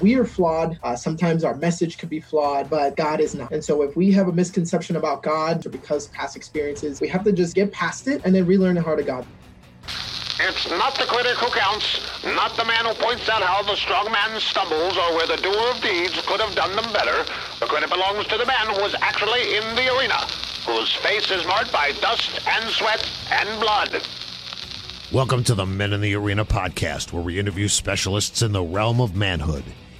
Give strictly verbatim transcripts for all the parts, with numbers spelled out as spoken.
We are flawed. Uh, sometimes our message could be flawed, but God is not. And so if we have a misconception about God or because of past experiences, we have to just get past it and then relearn the heart of God. It's not the critic who counts, not the man who points out how the strong man stumbles or where the doer of deeds could have done them better. The credit belongs to the man who was actually in the arena, whose face is marked by dust and sweat and blood. Welcome to the Men in the Arena podcast, where we interview specialists in the realm of manhood.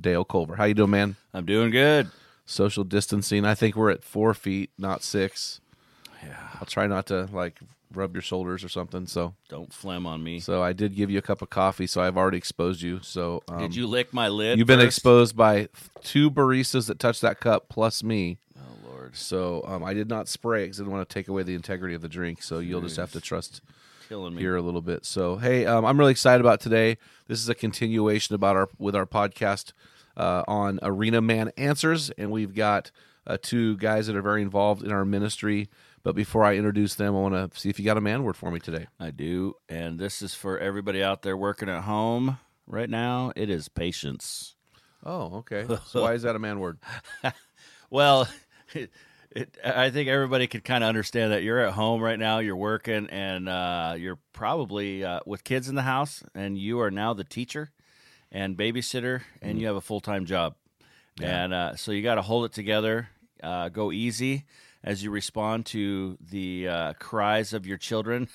Dale Culver. How you doing, man? I'm doing good. Social distancing. I think we're at four feet, not six. Yeah. I'll try not to like rub your shoulders or something. So don't phlegm on me. So I did give you a cup of coffee, so I've already exposed you. So um, did you lick my lid? You've first? Been exposed by two baristas that touched that cup plus me. Oh Lord. So um, I did not spray because I didn't want to take away the integrity of the drink. So you'll Jeez. Just have to trust. Killing me here a little bit. So hey, um, I'm really excited about today. This is a continuation about our with our podcast uh, on Arena Man Answers, and we've got uh, two guys that are very involved in our ministry. But before I introduce them, I want to see if you got a man word for me today. I do, and this is for everybody out there working at home right now. It is patience. Oh, okay. So why is that a man word? Well, it, It, I think everybody could kind of understand that you're at home right now, you're working, and uh, you're probably uh, with kids in the house, and you are now the teacher and babysitter, and mm-hmm. you have a full-time job. Yeah. And uh, so you got to hold it together, uh, go easy as you respond to the uh, cries of your children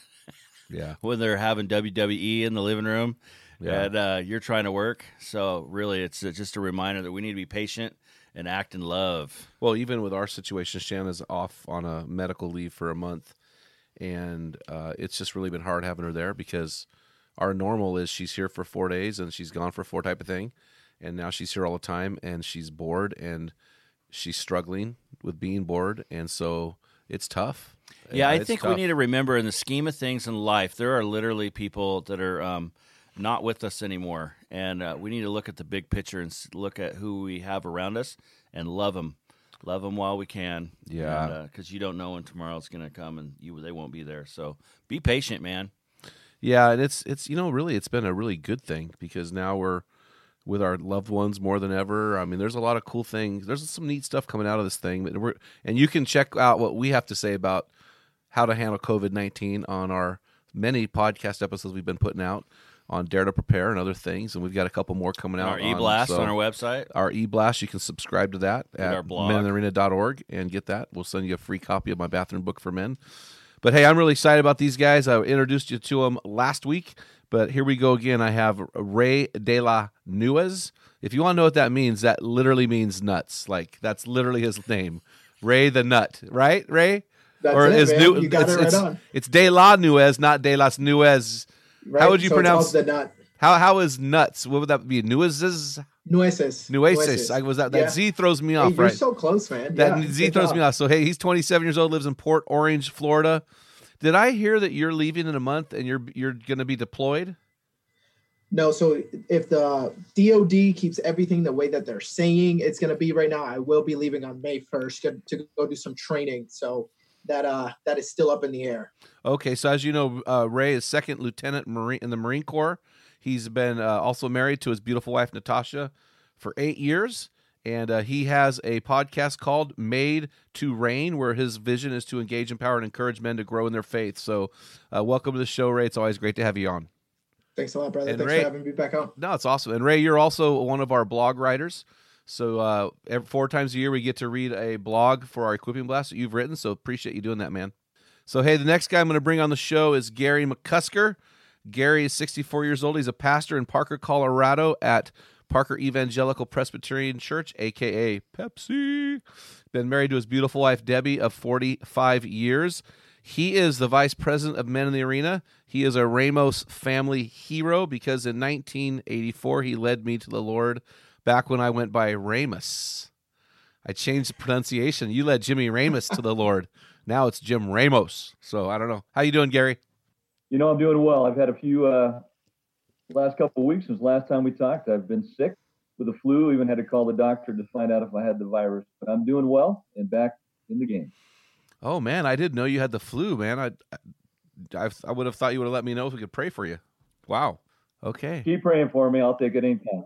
yeah. when they're having W W E in the living room, yeah. and uh, you're trying to work. So really, it's just a reminder that we need to be patient and act in love. Well, even with our situation, Shanna's off on a medical leave for a month, and uh, it's just really been hard having her there because our normal is she's here for four days and she's gone for four type of thing, and now she's here all the time, and she's bored, and she's struggling with being bored, and so it's tough. Yeah, uh, I think tough. We need to remember in the scheme of things in life, there are literally people that are um, not with us anymore. And uh, we need to look at the big picture and look at who we have around us and love them. Love them while we can. Yeah. Because uh, you don't know when tomorrow's going to come and you they won't be there. So be patient, man. Yeah, and it's, it's you know, really, it's been a really good thing because now we're with our loved ones more than ever. I mean, there's a lot of cool things. There's some neat stuff coming out of this thing. But we're, and you can check out what we have to say about how to handle covid nineteen on our many podcast episodes we've been putting out on Dare to Prepare and other things, and we've got a couple more coming out. Our e-blast on, so on our website. Our e-blast, you can subscribe to that at men in the arena dot org and get that. We'll send you a free copy of my bathroom book for men. But hey, I'm really excited about these guys. I introduced you to them last week, but here we go again. I have Ray De La Nuez. If you want to know what that means, that literally means nuts. Like, that's literally his name. Ray the Nut, right, Ray? That's or it, is man. Nu- you got it's, it right it's, on. It's De La Nuez, not De Las Nuez. Right? How would you so pronounce the nut? How how is nuts? What would that be? Nueces? Nueces. Nueces. I was that that yeah. Z throws me off. Hey, you're right? So close, man. That yeah, Z throws job. me off. So hey, he's twenty-seven years old, lives in Port Orange, Florida. Did I hear that you're leaving in a month and you're you're going to be deployed? No. So if the D O D keeps everything the way that they're saying it's going to be right now, I will be leaving on May first to go do some training. So that uh, that is still up in the air. Okay, so as you know, uh, Ray is second lieutenant Marine in the Marine Corps. He's been uh, also married to his beautiful wife, Natasha, for eight years. And uh, he has a podcast called Made to Reign, where his vision is to engage, empower, and encourage men to grow in their faith. So uh, welcome to the show, Ray. It's always great to have you on. Thanks a lot, brother. And Thanks Ray, for having me back on. No, it's awesome. And Ray, you're also one of our blog writers. So uh, every, four times a year, we get to read a blog for our Equipping Blast that you've written. So appreciate you doing that, man. So, hey, the next guy I'm going to bring on the show is Gary McCusker. Gary is sixty-four years old. He's a pastor in Parker, Colorado at Parker Evangelical Presbyterian Church, a k a. Pepsi. Been married to his beautiful wife, Debbie, of forty-five years. He is the vice president of Men in the Arena. He is a Ramos family hero because in nineteen eighty-four, he led me to the Lord back when I went by Ramos. I changed the pronunciation. You led Jimmy Ramos to the Lord. Now it's Jim Ramos. So I don't know. How you doing, Gary? You know, I'm doing well. I've had a few... Uh... last couple of weeks since last time we talked. I've been sick with a flu, even had to call the doctor to find out if I had the virus, but I'm doing well and back in the game. Oh man, I didn't know you had the flu, man. I I, I would have thought you would have let me know if we could pray for you. Wow. Okay. Keep praying for me. I'll take it anytime.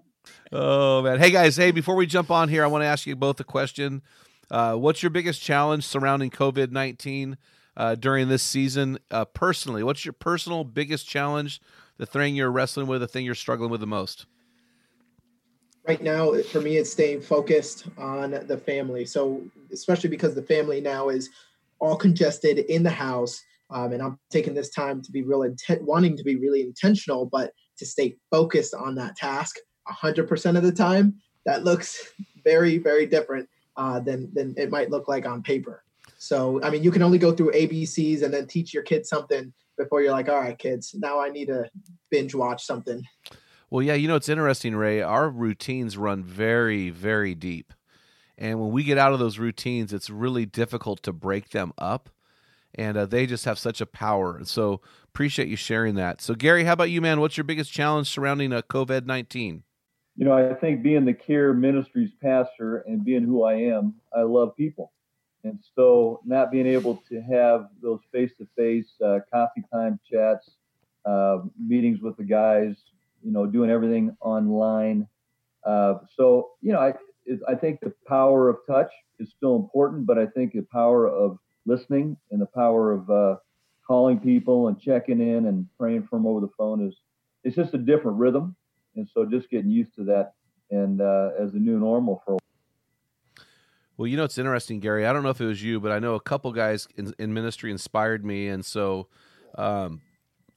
Oh man. Hey guys, hey, before we jump on here, I want to ask you both a question. Uh, what's your biggest challenge surrounding COVID nineteen uh, during this season? Uh, personally, what's your personal biggest challenge? The thing you're wrestling with, the thing you're struggling with the most? Right now, for me, it's staying focused on the family. So especially because the family now is all congested in the house. Um, and I'm taking this time to be real intent, wanting to be really intentional, but to stay focused on that task one hundred percent of the time, that looks very, very different uh, than, than it might look like on paper. So, I mean, you can only go through A B Cs and then teach your kids something before you're like, all right, kids, now I need to binge watch something. Well, yeah, you know, it's interesting, Ray. Our routines run very, very deep. And when we get out of those routines, it's really difficult to break them up. And uh, they just have such a power. And so appreciate you sharing that. So, Gary, how about you, man? What's your biggest challenge surrounding uh, COVID nineteen? You know, I think being the Care Ministries pastor and being who I am, I love people. And so not being able to have those face-to-face uh, coffee time chats, uh, meetings with the guys, you know, doing everything online. Uh, so, you know, I I think the power of touch is still important, but I think the power of listening and the power of uh, calling people and checking in and praying for them over the phone is it's just a different rhythm. And so just getting used to that and uh, as the new normal for a while. Well, you know, it's interesting, Gary. I don't know if it was you, but I know a couple guys in, in ministry inspired me. And so um,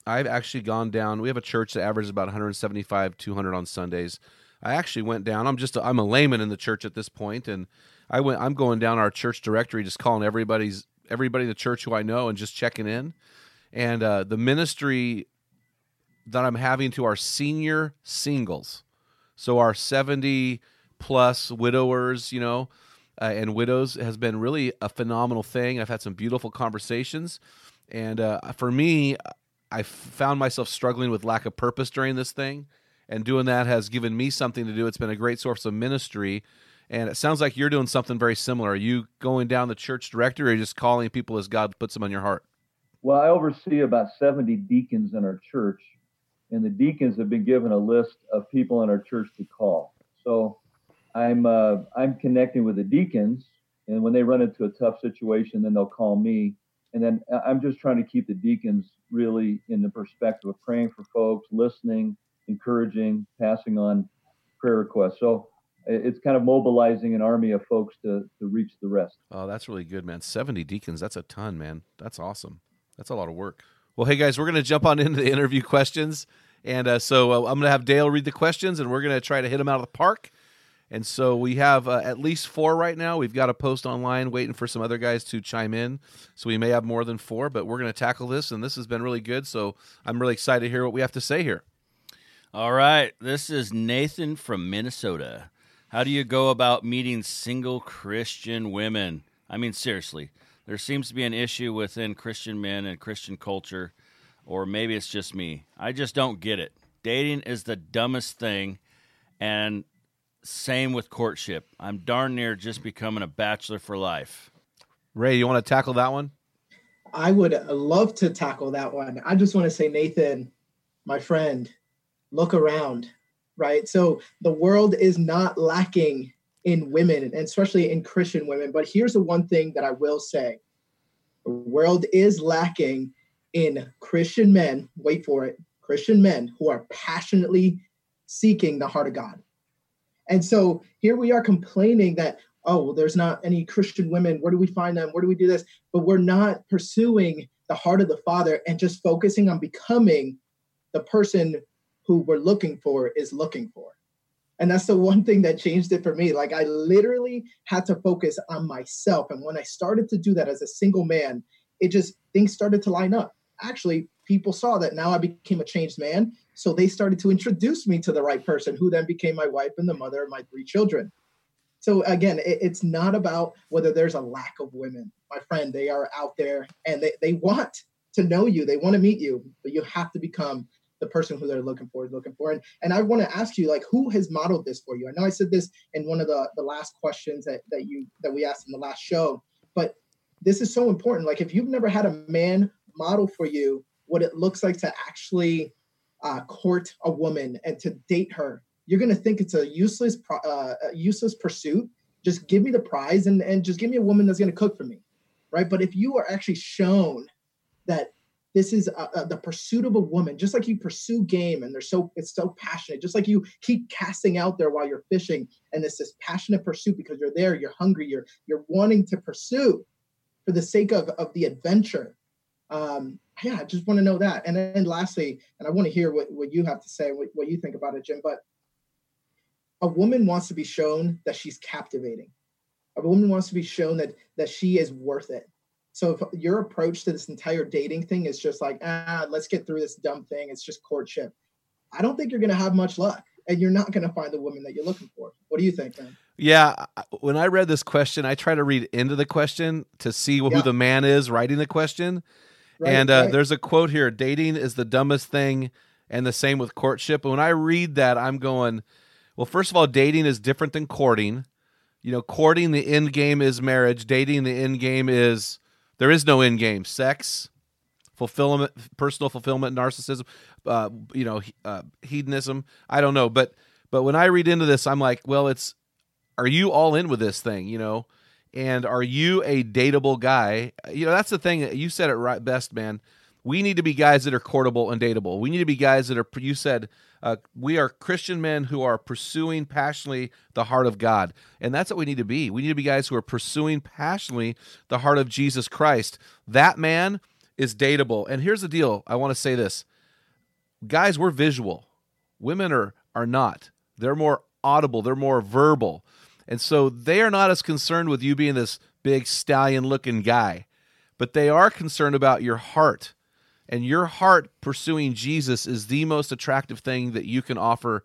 I've actually gone down. We have a church that averages about one seventy-five, two hundred on Sundays. I actually went down. I'm just a, I'm a layman in the church at this point, and I went, I'm going down our church directory, just calling everybody's everybody in the church who I know and just checking in. And uh, the ministry that I'm having to our senior singles, so our seventy-plus widowers, you know, Uh, and widows has been really a phenomenal thing. I've had some beautiful conversations. And uh, for me, I found myself struggling with lack of purpose during this thing. And doing that has given me something to do. It's been a great source of ministry. And it sounds like you're doing something very similar. Are you going down the church directory or just calling people as God puts them on your heart? Well, I oversee about seventy deacons in our church. And the deacons have been given a list of people in our church to call. So I'm uh, I'm connecting with the deacons, and when they run into a tough situation, then they'll call me. And then I'm just trying to keep the deacons really in the perspective of praying for folks, listening, encouraging, passing on prayer requests. So it's kind of mobilizing an army of folks to to reach the rest. Oh, that's really good, man. seventy deacons, that's a ton, man. That's awesome. That's a lot of work. Well, hey, guys, we're going to jump on into the interview questions. And uh, so uh, I'm going to have Dale read the questions, and we're going to try to hit them out of the park. And so we have uh, at least four right now. We've got a post online waiting for some other guys to chime in. So we may have more than four, but we're going to tackle this, and this has been really good. So I'm really excited to hear what we have to say here. All right. This is Nathan from Minnesota. How do you go about meeting single Christian women? I mean, seriously, there seems to be an issue within Christian men and Christian culture, or maybe it's just me. I just don't get it. Dating is the dumbest thing, and same with courtship. I'm darn near just becoming a bachelor for life. Ray, you want to tackle that one? I would love to tackle that one. I just want to say, Nathan, my friend, look around, right? So the world is not lacking in women, and especially in Christian women. But here's the one thing that I will say. The world is lacking in Christian men, wait for it, Christian men who are passionately seeking the heart of God. And so here we are complaining that, oh, well, there's not any Christian women. Where do we find them? Where do we do this? But we're not pursuing the heart of the Father and just focusing on becoming the person who we're looking for is looking for. And that's the one thing that changed it for me. Like, I literally had to focus on myself. And when I started to do that as a single man, it just, things started to line up. Actually, people saw that now I became a changed man. So they started to introduce me to the right person, who then became my wife and the mother of my three children. So again, it, it's not about whether there's a lack of women. My friend, they are out there and they, they want to know you. They want to meet you, but you have to become the person who they're looking for, looking for. And, and I want to ask you, like, who has modeled this for you? I know I said this in one of the, the last questions that, that you, that we asked in the last show, but this is so important. Like, if you've never had a man model for you what it looks like to actually uh, court a woman and to date her, you're going to think it's a useless, uh, useless pursuit. Just give me the prize and, and just give me a woman that's going to cook for me. Right. But if you are actually shown that this is uh, uh, the pursuit of a woman, just like you pursue game and they're so, it's so passionate, just like you keep casting out there while you're fishing. And it's this passionate pursuit because you're there, you're hungry, you're, you're wanting to pursue for the sake of, of the adventure. Um, yeah, I just want to know that. And then lastly, and I want to hear what, what you have to say, what, what you think about it, Jim, but a woman wants to be shown that she's captivating. A woman wants to be shown that that she is worth it. So if your approach to this entire dating thing is just like, ah, let's get through this dumb thing, it's just courtship, I don't think you're going to have much luck, and you're not going to find the woman that you're looking for. What do you think, man? Yeah, when I read this question, I try to read into the question to see who yeah. the man is writing the question. Right, and uh, right. There's a quote here, dating is the dumbest thing, and the same with courtship. And when I read that, I'm going, well, first of all, dating is different than courting. You know, courting, the end game is marriage. Dating, the end game is, there is no end game. Sex, fulfillment, personal fulfillment, narcissism, uh, you know, uh, hedonism. I don't know. But but when I read into this, I'm like, well, it's, are you all in with this thing, you know? And are you a dateable guy? You know, that's the thing. You said it right best, man. We need to be guys that are courtable and dateable. We need to be guys that are, you said, uh, we are Christian men who are pursuing passionately the heart of God. And that's what we need to be. We need to be guys who are pursuing passionately the heart of Jesus Christ. That man is dateable. And here's the deal. I want to say this. Guys, we're visual. Women are, are not. They're more audible. They're more verbal. And so they are not as concerned with you being this big stallion-looking guy, but they are concerned about your heart. And your heart pursuing Jesus is the most attractive thing that you can offer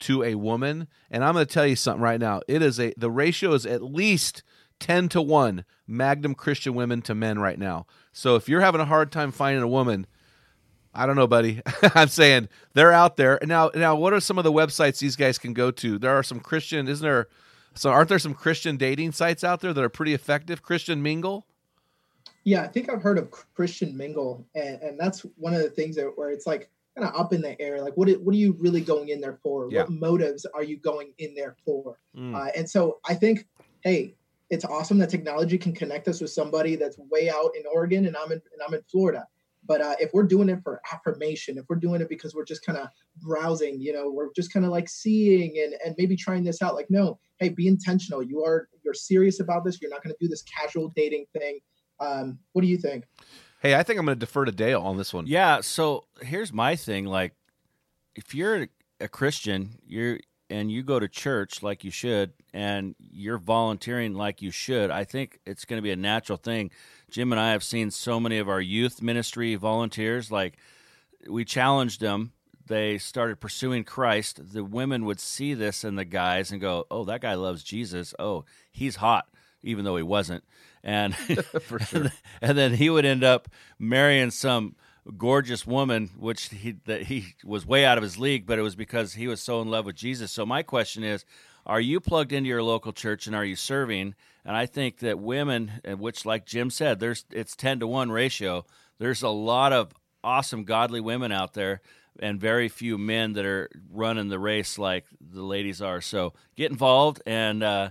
to a woman. And I'm going to tell you something right now. It is a the ratio is at least ten to one Magnum Christian women to men right now. So if you're having a hard time finding a woman, I don't know, buddy. I'm saying they're out there. Now, now, what are some of the websites these guys can go to? There are some Christian, isn't there... So aren't there some Christian dating sites out there that are pretty effective? Christian Mingle? Yeah, I think I've heard of Christian Mingle. And, and that's one of the things that, where it's like kind of up in the air. Like, what, what are you really going in there for? Yeah. What motives are you going in there for? Mm. Uh, and so I think, hey, it's awesome that technology can connect us with somebody that's way out in Oregon and I'm in, and I'm in Florida. But uh, if we're doing it for affirmation, if we're doing it because we're just kind of browsing, you know, we're just kind of like seeing and, and maybe trying this out. Like, no, hey, be intentional. You are, you're serious about this. You're not going to do this casual dating thing. Um, what do you think? Hey, I think I'm going to defer to Dale on this one. Yeah. So here's my thing. Like, if you're a Christian, you're and you go to church like you should, and you're volunteering like you should, I think it's going to be a natural thing. Jim and I have seen so many of our youth ministry volunteers, like we challenged them. They started pursuing Christ. The women would see this in the guys and go, oh, that guy loves Jesus. Oh, he's hot, even though he wasn't. And, For sure. and then he would end up marrying some gorgeous woman, which he that he was way out of his league, but it was because he was so in love with Jesus. So my question is, Are you plugged into your local church, and are you serving? And I think that women, which like Jim said, there's it's ten to one ratio. There's a lot of awesome godly women out there and very few men that are running the race like the ladies are. So get involved, and uh,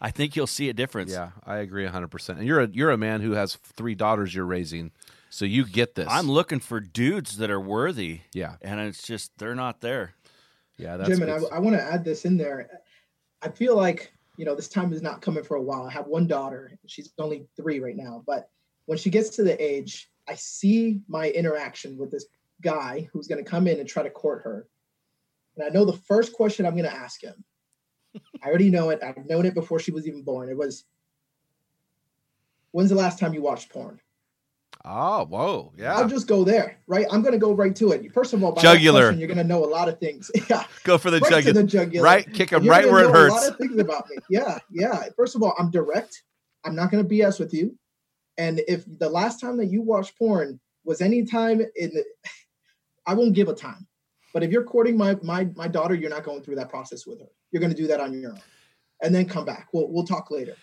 I think you'll see a difference. Yeah, I agree one hundred percent. And you're a, you're a man who has three daughters you're raising, so you get this. I'm looking for dudes that are worthy. Yeah. And it's just they're not there. Yeah, that's Jim, and I, I want to add this in there. I feel like, you know, this time is not coming for a while. I have one daughter. She's only three right now. But when she gets to the age, I see my interaction with this guy who's going to come in and try to court her. And I know the first question I'm going to ask him. I already know it. I've known it before she was even born. It was, when's the last time you watched porn? Oh, whoa. Yeah. I'll just go there, right? I'm going to go right to it. First of all, by jugular. Question, you're going to know a lot of things. Yeah. Go for the, right jugular. the jugular. Right. Kick them right where it hurts. A lot of things about me. Yeah. Yeah. First of all, I'm direct. I'm not going to B S with you. And if the last time that you watched porn was any time in the, I won't give a time, but if you're courting my, my, my daughter, you're not going through that process with her. You're going to do that on your own and then come back. We'll, we'll talk later.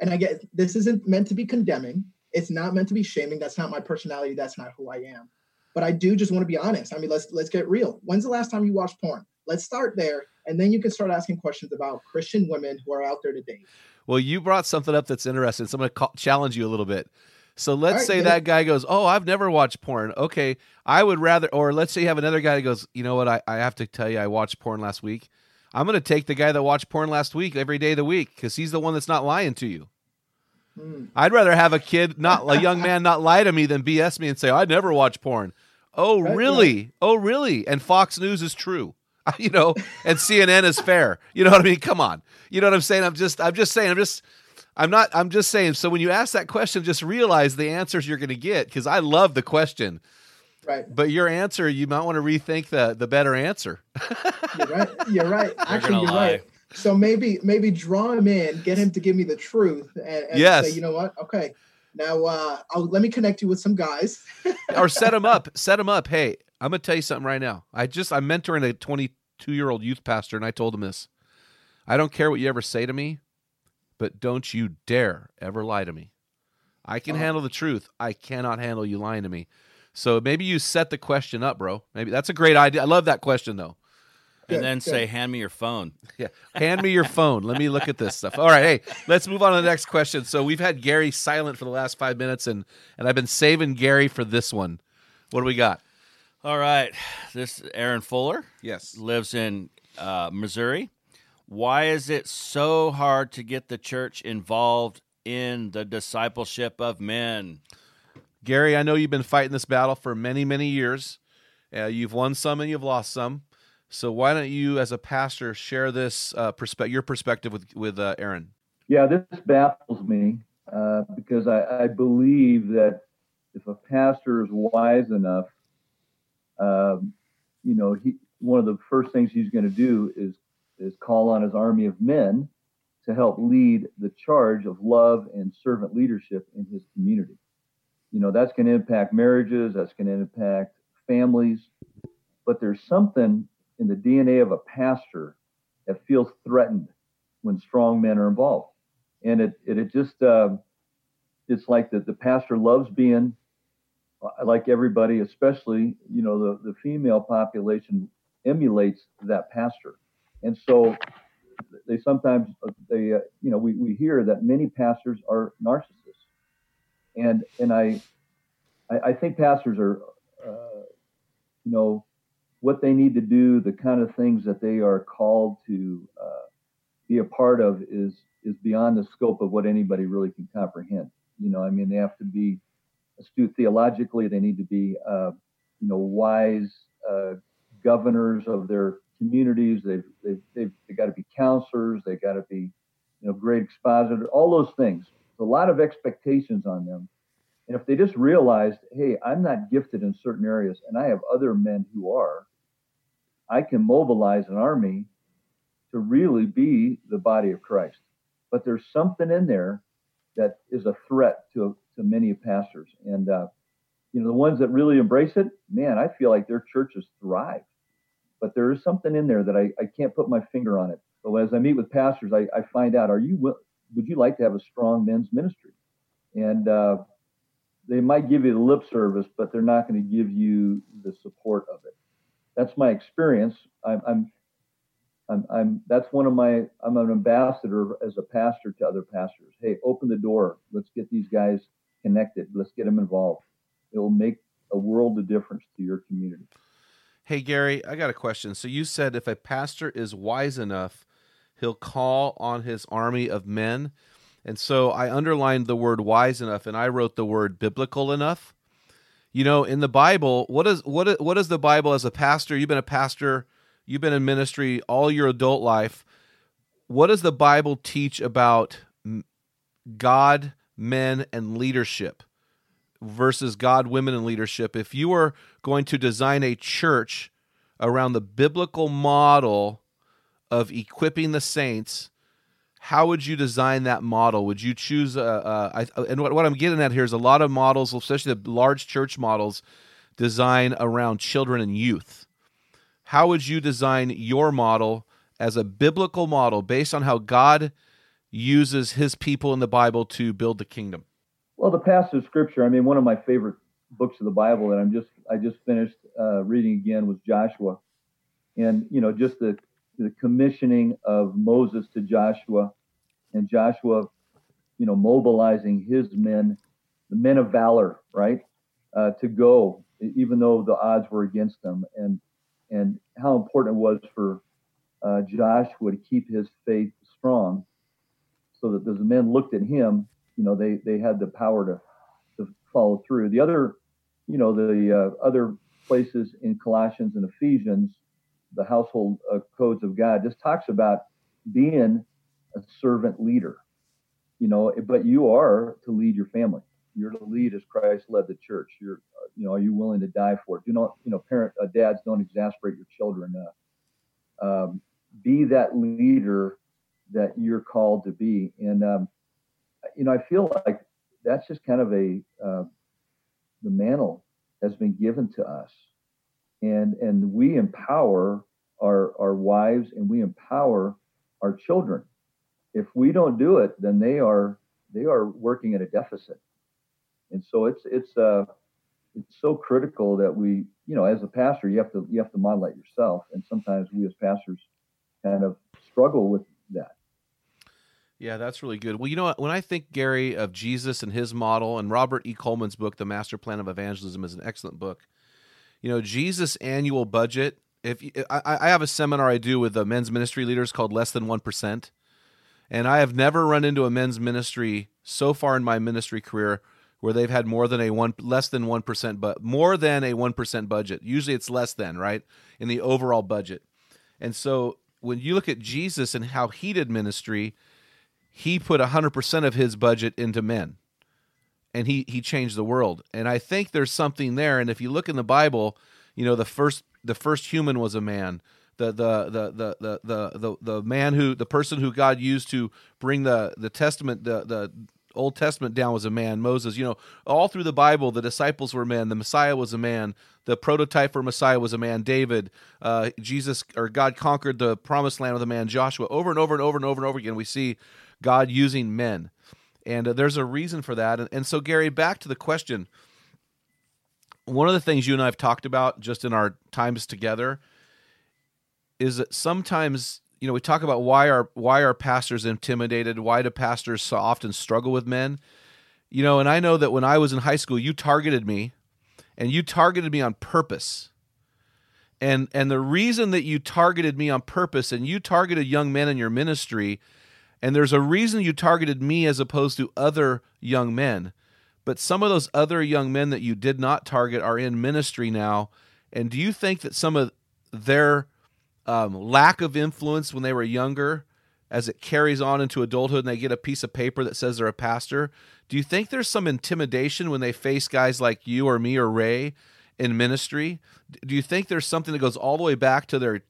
And I get, this isn't meant to be condemning. It's not meant to be shaming. That's not my personality. That's not who I am. But I do just want to be honest. I mean, let's let's get real. When's the last time you watched porn? Let's start there, and then you can start asking questions about Christian women who are out there today. Well, you brought something up that's interesting. So I'm going to call, challenge you a little bit. So let's right, say yeah. that guy goes, oh, I've never watched porn. Okay, I would rather, or let's say you have another guy that goes, you know what, I, I have to tell you I watched porn last week. I'm going to take the guy that watched porn last week every day of the week because he's the one that's not lying to you. I'd rather have a kid, not a young man, not lie to me than B S me and say, I never watch porn. Oh, really? Oh, really? And Fox News is true, you know, and C N N is fair. You know what I mean? Come on. You know what I'm saying? I'm just, I'm just saying, I'm just, I'm not, I'm just saying. So when you ask that question, just realize the answers you're going to get. Cause I love the question, right? But your answer, you might want to rethink the, the better answer. You're right. You're right. Actually, you're lie. right. So maybe maybe draw him in, get him to give me the truth, and, and yes. say, you know what? Okay, now uh, I'll, let me connect you with some guys. Or set him up. Set him up. Hey, I'm going to tell you something right now. I just, I'm mentoring a twenty-two-year-old youth pastor, and I told him this. I don't care what you ever say to me, but don't you dare ever lie to me. I can oh. handle the truth. I cannot handle you lying to me. So maybe you set the question up, bro. Maybe that's a great idea. I love that question, though. And good, then good. say, hand me your phone. Yeah, hand me your phone. Let me look at this stuff. All right, hey, let's move on to the next question. So we've had Gary silent for the last five minutes, and, and I've been saving Gary for this one. What do we got? All right, this is Aaron Fuller. Yes. Lives in uh, Missouri. Why is it so hard to get the church involved in the discipleship of men? Gary, I know you've been fighting this battle for many, many years. Uh, you've won some and you've lost some. So why don't you, as a pastor, share this uh, perspe- your perspective with with uh, Aaron? Yeah, this baffles me uh, because I, I believe that if a pastor is wise enough, um, you know, he one of the first things he's going to do is is call on his army of men to help lead the charge of love and servant leadership in his community. You know, that's going to impact marriages, that's going to impact families, but there's something in the D N A of a pastor that feels threatened when strong men are involved. And it it, it just, uh, it's like that the pastor loves being, like everybody, especially, you know, the, the female population emulates that pastor. And so they sometimes, they uh, you know, we, we hear that many pastors are narcissists. And and I, I, I think pastors are, uh, you know, what they need to do, the kind of things that they are called to uh, be a part of is is beyond the scope of what anybody really can comprehend. You know, I mean, they have to be astute theologically. They need to be, uh, you know, wise uh, governors of their communities. They've they've they've, they've got to be counselors. They got to be, you know, great expositors. All those things. There's a lot of expectations on them. And if they just realized, hey, I'm not gifted in certain areas, and I have other men who are, I can mobilize an army to really be the body of Christ. But there's something in there that is a threat to, to many pastors. And, uh, you know, the ones that really embrace it, man, I feel like their churches thrive. but there is something in there that I, I can't put my finger on it. So as I meet with pastors, I, I find out, are you would you like to have a strong men's ministry? And uh, they might give you the lip service, but they're not going to give you the support of it. That's my experience. I'm, I'm, I'm, I'm. That's one of my. I'm an ambassador as a pastor to other pastors. Hey, open the door. Let's get these guys connected. Let's get them involved. It will make a world of difference to your community. Hey, Gary, I got a question. So you said if a pastor is wise enough, he'll call on his army of men. And so I underlined the word wise enough, and I wrote the word biblical enough. You know, in the Bible, what is what what is the Bible as a pastor? You've been a pastor, you've been in ministry all your adult life. What does the Bible teach about God, men, and leadership versus God, women, and leadership? If you were going to design a church around the biblical model of equipping the saints, how would you design that model? Would you choose a, a, a and what, what I'm getting at here is a lot of models, especially the large church models, design around children and youth. How would you design your model as a biblical model based on how God uses his people in the Bible to build the kingdom? Well, the passage of Scripture, I mean, one of my favorite books of the Bible that I'm just I just finished uh, reading again was Joshua. And, you know, just the the commissioning of Moses to Joshua, and Joshua, you know, mobilizing his men, the men of valor, right, uh, to go, even though the odds were against them, and and how important it was for uh, Joshua to keep his faith strong, so that as the men looked at him, you know, they they had the power to to follow through. The other, you know, the uh, other places in Colossians and Ephesians, the household uh, codes of God, just talks about being a servant leader, you know, but you are to lead your family. You're to lead as Christ led the church. You're, uh, you know, are you willing to die for it? Do not, you know, parent, uh, dads, don't exasperate your children. Uh, um, be that leader that you're called to be. And, um, you know, I feel like that's just kind of a, uh, the mantle has been given to us. And and we empower our our wives, and we empower our children. If we don't do it, then they are they are working at a deficit. And so it's it's uh it's so critical that we, you know, as a pastor, you have to you have to model it yourself. And sometimes we as pastors kind of struggle with that. Yeah, that's really good. Well, you know, when I think, Gary, of Jesus and his model, and Robert E. Coleman's book, The Master Plan of Evangelism, is an excellent book. You know, Jesus' annual budget, if you, I, I have a seminar I do with the men's ministry leaders called Less Than one percent, and I have never run into a men's ministry so far in my ministry career where they've had more than a one, less than one percent, but more than a one percent budget. Usually it's less than, right, in the overall budget. And so when you look at Jesus and how he did ministry, he put one hundred percent of his budget into men. And he he changed the world. And I think there's something there. And if you look in the Bible, you know, the first the first human was a man. The the the the the the the, the man who the person who God used to bring the, the testament, the, the Old Testament down was a man, Moses. You know, all through the Bible, the disciples were men, the Messiah was a man, the prototype for Messiah was a man, David, uh, Jesus or God conquered the promised land with a man, Joshua. Over and over and over and over and over again, we see God using men. And uh, there's a reason for that. And, and so, Gary, back to the question. One of the things you and I have talked about just in our times together is that sometimes, you know, we talk about why are why are pastors intimidated? Why do pastors so often struggle with men? You know, and I know that when I was in high school, you targeted me, and you targeted me on purpose. And and the reason that you targeted me on purpose, and you targeted young men in your ministry. And there's a reason you targeted me as opposed to other young men. But some of those other young men that you did not target are in ministry now. And do you think that some of their um, lack of influence when they were younger, as it carries on into adulthood and they get a piece of paper that says they're a pastor, do you think there's some intimidation when they face guys like you or me or Ray in ministry? Do you think there's something that goes all the way back to their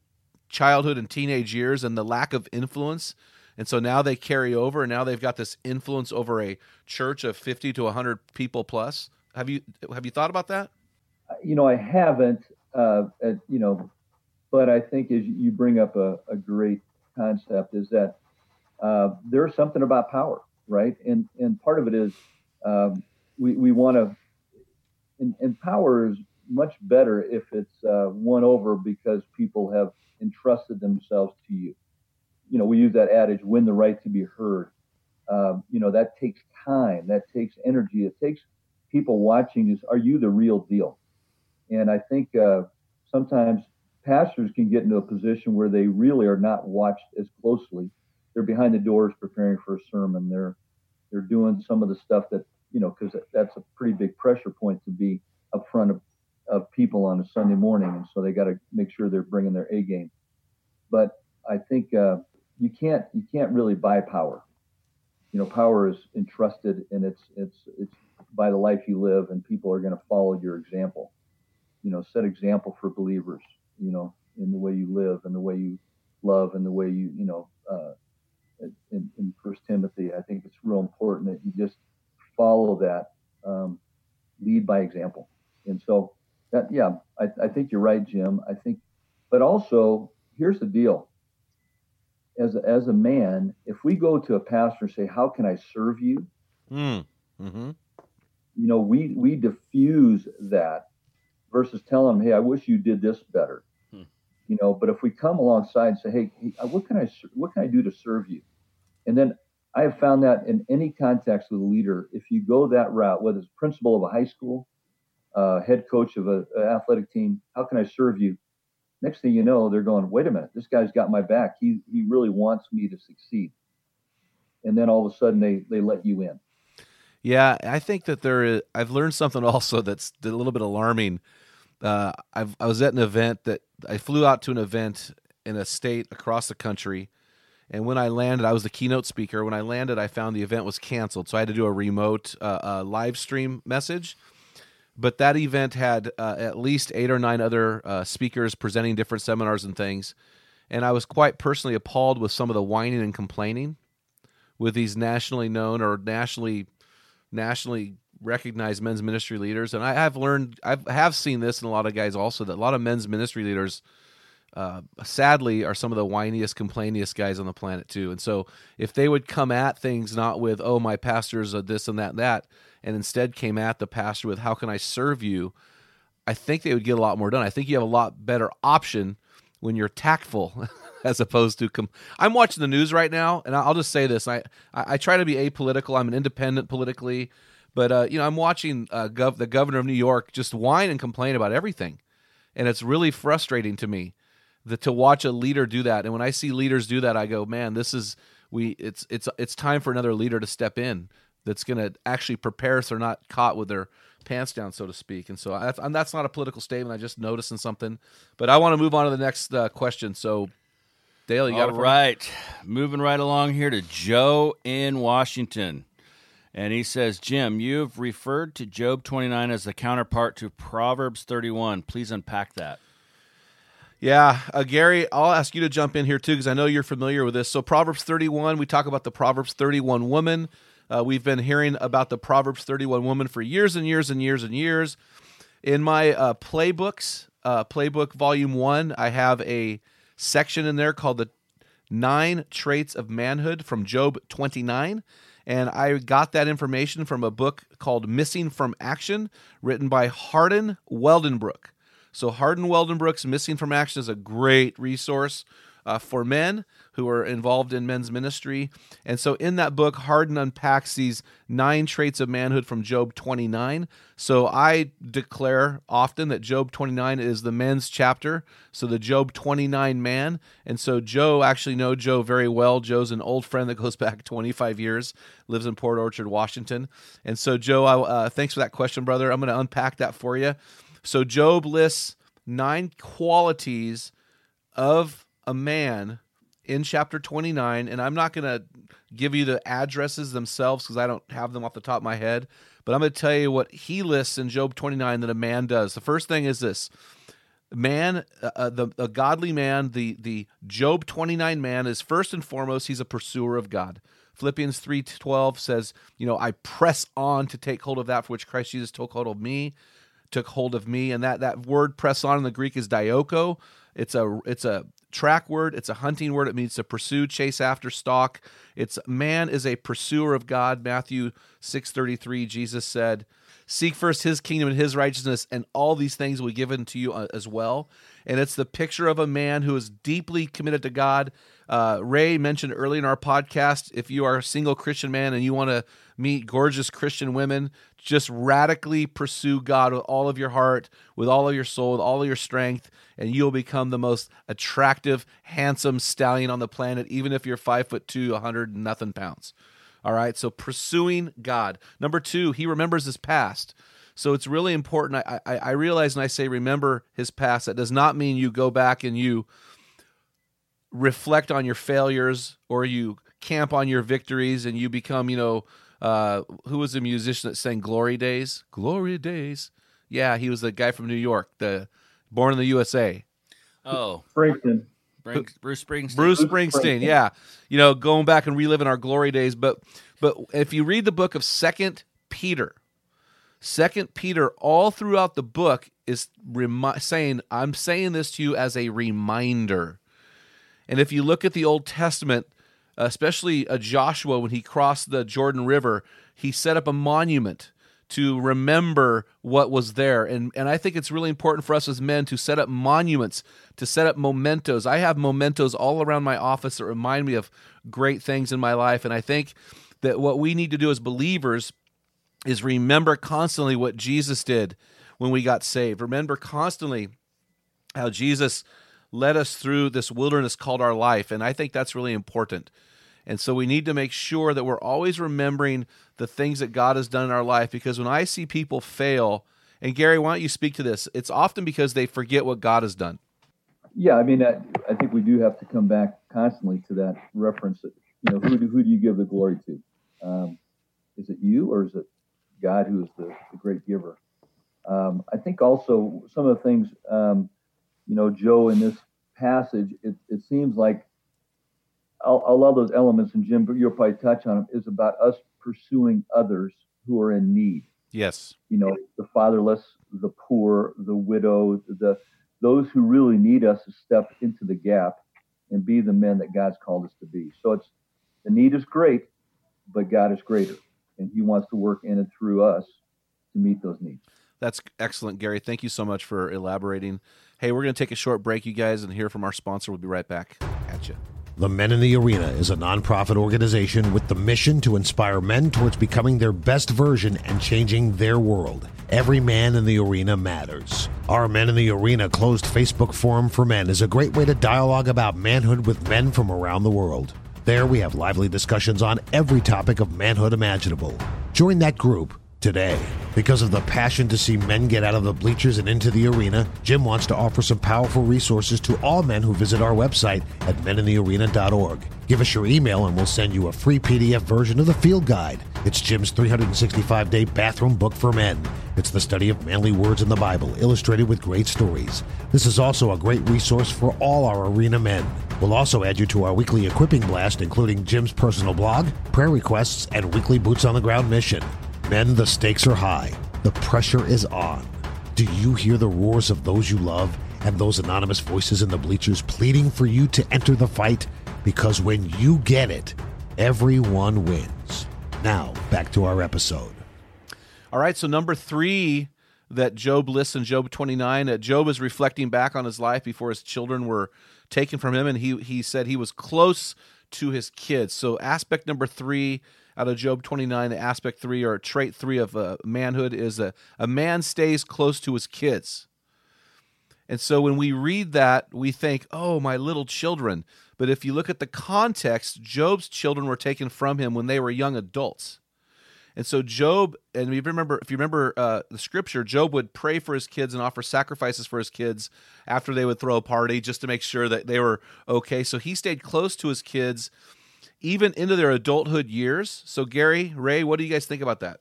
childhood and teenage years and the lack of influence? And so now they carry over, and now they've got this influence over a church of fifty to one hundred people plus. Have you have you thought about that? You know, I haven't. Uh, uh, you know, But I think as you bring up a, a great concept is that uh, there's something about power, right? And and part of it is um, we, we want to, and, and power is much better if it's uh, won over because people have entrusted themselves to you. You know, we use that adage, win the right to be heard. Um, you know, that takes time, that takes energy, it takes people watching is, are you the real deal? And I think uh, sometimes pastors can get into a position where they really are not watched as closely. They're behind the doors preparing for a sermon. They're they're doing some of the stuff that, you know, because that's a pretty big pressure point to be up front of, of people on a Sunday morning. And so they got to make sure they're bringing their A game. But I think uh, you can't you can't really buy power. You know, power is entrusted, and it's it's it's by the life you live, and people are going to follow your example. You know, set example for believers, you know, in the way you live and the way you love and the way you, you know, uh, in, in First Timothy, I think it's real important that you just follow that, um, lead by example. And so that, yeah, I, I think you're right, Jim. I think, but also here's the deal. As a, as a man, if we go to a pastor and say, how can I serve you? Mm. Mm-hmm. You know, we, we diffuse that. Versus telling them, hey, I wish you did this better, hmm. you know. But if we come alongside and say, hey, hey, what can I, what can I do to serve you? And then I have found that in any context with a leader, if you go that route, whether it's principal of a high school, uh, head coach of a, an athletic team, how can I serve you? Next thing you know, they're going, wait a minute, this guy's got my back. He he really wants me to succeed. And then all of a sudden, they they let you in. Yeah, I think that there is, I've learned something also that's a little bit alarming. Uh, I've, I was at an event that I flew out to an event in a state across the country. And when I landed, I was the keynote speaker. When I landed, I found the event was canceled. So I had to do a remote uh, uh, live stream message. But that event had uh, at least eight or nine other uh, speakers presenting different seminars and things. And I was quite personally appalled with some of the whining and complaining with these nationally known or nationally nationally recognized men's ministry leaders. And I have learned, I have seen this in a lot of guys also, that a lot of men's ministry leaders, uh, sadly, are some of the whiniest, complainiest guys on the planet too. And so if they would come at things not with, oh, my pastor's a this and that and that, and instead came at the pastor with, how can I serve you? I think they would get a lot more done. I think you have a lot better option when you're tactful as opposed to... Com- I'm watching the news right now, and I'll just say this. I, I, I try to be apolitical. I'm an independent politically, but uh, you know, I'm watching uh, gov- the governor of New York just whine and complain about everything, and it's really frustrating to me that to watch a leader do that. And when I see leaders do that, I go, man, this is... we. It's it's it's time for another leader to step in that's going to actually prepare so they're not caught with their pants down, so to speak. And so I, I'm, that's not a political statement. I just noticed in something, but I want to move on to the next uh, question. So Dale, you got it. All right. Moving right along here to Joe in Washington. And he says, Jim, you've referred to Job twenty-nine as the counterpart to Proverbs thirty-one. Please unpack that. Yeah. Uh, Gary, I'll ask you to jump in here too, because I know you're familiar with this. So Proverbs thirty-one, we talk about the Proverbs thirty-one woman. Uh, we've been hearing about the Proverbs thirty-one woman for years and years and years and years. In my uh, playbooks, uh, playbook volume one, I have a section in there called the Nine Traits of Manhood from Job twenty-nine. And I got that information from a book called Missing from Action, written by Harden Weldenbrook. So Harden Weldenbrook's Missing from Action is a great resource Uh, for men who are involved in men's ministry. And so in that book, Harden unpacks these nine traits of manhood from Job twenty-nine. So I declare often that Job twenty-nine is the men's chapter, so the Job twenty-nine man. And so Joe, actually know Joe very well. Joe's an old friend that goes back twenty-five years, lives in Port Orchard, Washington. And so Joe, I, uh, thanks for that question, brother. I'm going to unpack that for you. So Job lists nine qualities of a man in chapter twenty-nine, and I'm not going to give you the addresses themselves because I don't have them off the top of my head, but I'm going to tell you what he lists in Job twenty-nine that a man does. The first thing is this. Man, uh, the a godly man, the, the Job twenty-nine man is first and foremost, he's a pursuer of God. Philippians three twelve says, you know, I press on to take hold of that for which Christ Jesus took hold of me. took hold of me. And that that word press on in the Greek is dioko. It's a it's a track word. It's a hunting word. It means to pursue, chase after, stalk. It's man is a pursuer of God. Matthew six thirty-three, Jesus said, "Seek first his kingdom and his righteousness, and all these things will be given to you as well." And it's the picture of a man who is deeply committed to God. Uh, Ray mentioned early in our podcast, if you are a single Christian man and you want to meet gorgeous Christian women, just radically pursue God with all of your heart, with all of your soul, with all of your strength, and you'll become the most attractive, handsome stallion on the planet, even if you're five foot two, a hundred and nothing pounds. All right, so pursuing God. Number two, he remembers his past. So it's really important. I, I, I realize when I say remember his past, that does not mean you go back and you reflect on your failures or you camp on your victories and you become, you know, uh, who was the musician that sang Glory Days? Glory Days. Yeah, he was the guy from New York, the born in the U S A. Oh. Franklin. Bruce Springsteen. Bruce Springsteen, yeah. You know, going back and reliving our glory days. But but if you read the book of Second Peter, Second Peter, all throughout the book is remi- saying, I'm saying this to you as a reminder. And if you look at the Old Testament, especially Joshua, when he crossed the Jordan River, he set up a monument to remember what was there. And and I think it's really important for us as men to set up monuments, to set up mementos. I have mementos all around my office that remind me of great things in my life. And I think that what we need to do as believers is remember constantly what Jesus did when we got saved. Remember constantly how Jesus led us through this wilderness called our life. And I think that's really important. And so we need to make sure that we're always remembering the things that God has done in our life, because when I see people fail, and Gary, why don't you speak to this? It's often because they forget what God has done. Yeah, I mean, I, I think we do have to come back constantly to that reference. That, you know, who do, who do you give the glory to? Um, is it you, or is it God who is the, the great giver? Um, I think also some of the things, um, you know, Joe, in this passage, it, it seems like I love those elements, and Jim, but you'll probably touch on them, is about us pursuing others who are in need. Yes. You know, the fatherless, the poor, the widow, the those who really need us to step into the gap and be the men that God's called us to be. So it's the need is great, but God is greater, and he wants to work in and through us to meet those needs. That's excellent, Gary. Thank you so much for elaborating. Hey, we're going to take a short break, you guys, and hear from our sponsor. We'll be right back at you. The Men in the Arena is a nonprofit organization with the mission to inspire men towards becoming their best version and changing their world. Every man in the arena matters. Our Men in the Arena closed Facebook forum for men is a great way to dialogue about manhood with men from around the world. There we have lively discussions on every topic of manhood imaginable. Join that group today. Because of the passion to see men get out of the bleachers and into the arena, Jim wants to offer some powerful resources to all men who visit our website at men in the arena dot org. Give us your email and we'll send you a free P D F version of the field guide. It's Jim's three hundred sixty-five day bathroom book for men. It's the study of manly words in the Bible, illustrated with great stories. This is also a great resource for all our arena men. We'll also add you to our weekly equipping blast, including Jim's personal blog, prayer requests, and weekly boots on the ground mission. Men, the stakes are high. The pressure is on. Do you hear the roars of those you love and those anonymous voices in the bleachers pleading for you to enter the fight? Because when you get it, everyone wins. Now, back to our episode. All right, so number three that Job lists in Job twenty-nine, that Job is reflecting back on his life before his children were taken from him, and he, he said he was close to his kids. So aspect number three out of Job twenty-nine, the aspect three or trait three of uh, manhood is a, a man stays close to his kids. And so when we read that, we think, oh, my little children. But if you look at the context, Job's children were taken from him when they were young adults. And so Job, and we remember, if you remember uh, the scripture, Job would pray for his kids and offer sacrifices for his kids after they would throw a party just to make sure that they were okay. So he stayed close to his kids even into their adulthood years. So Gary, Ray, what do you guys think about that?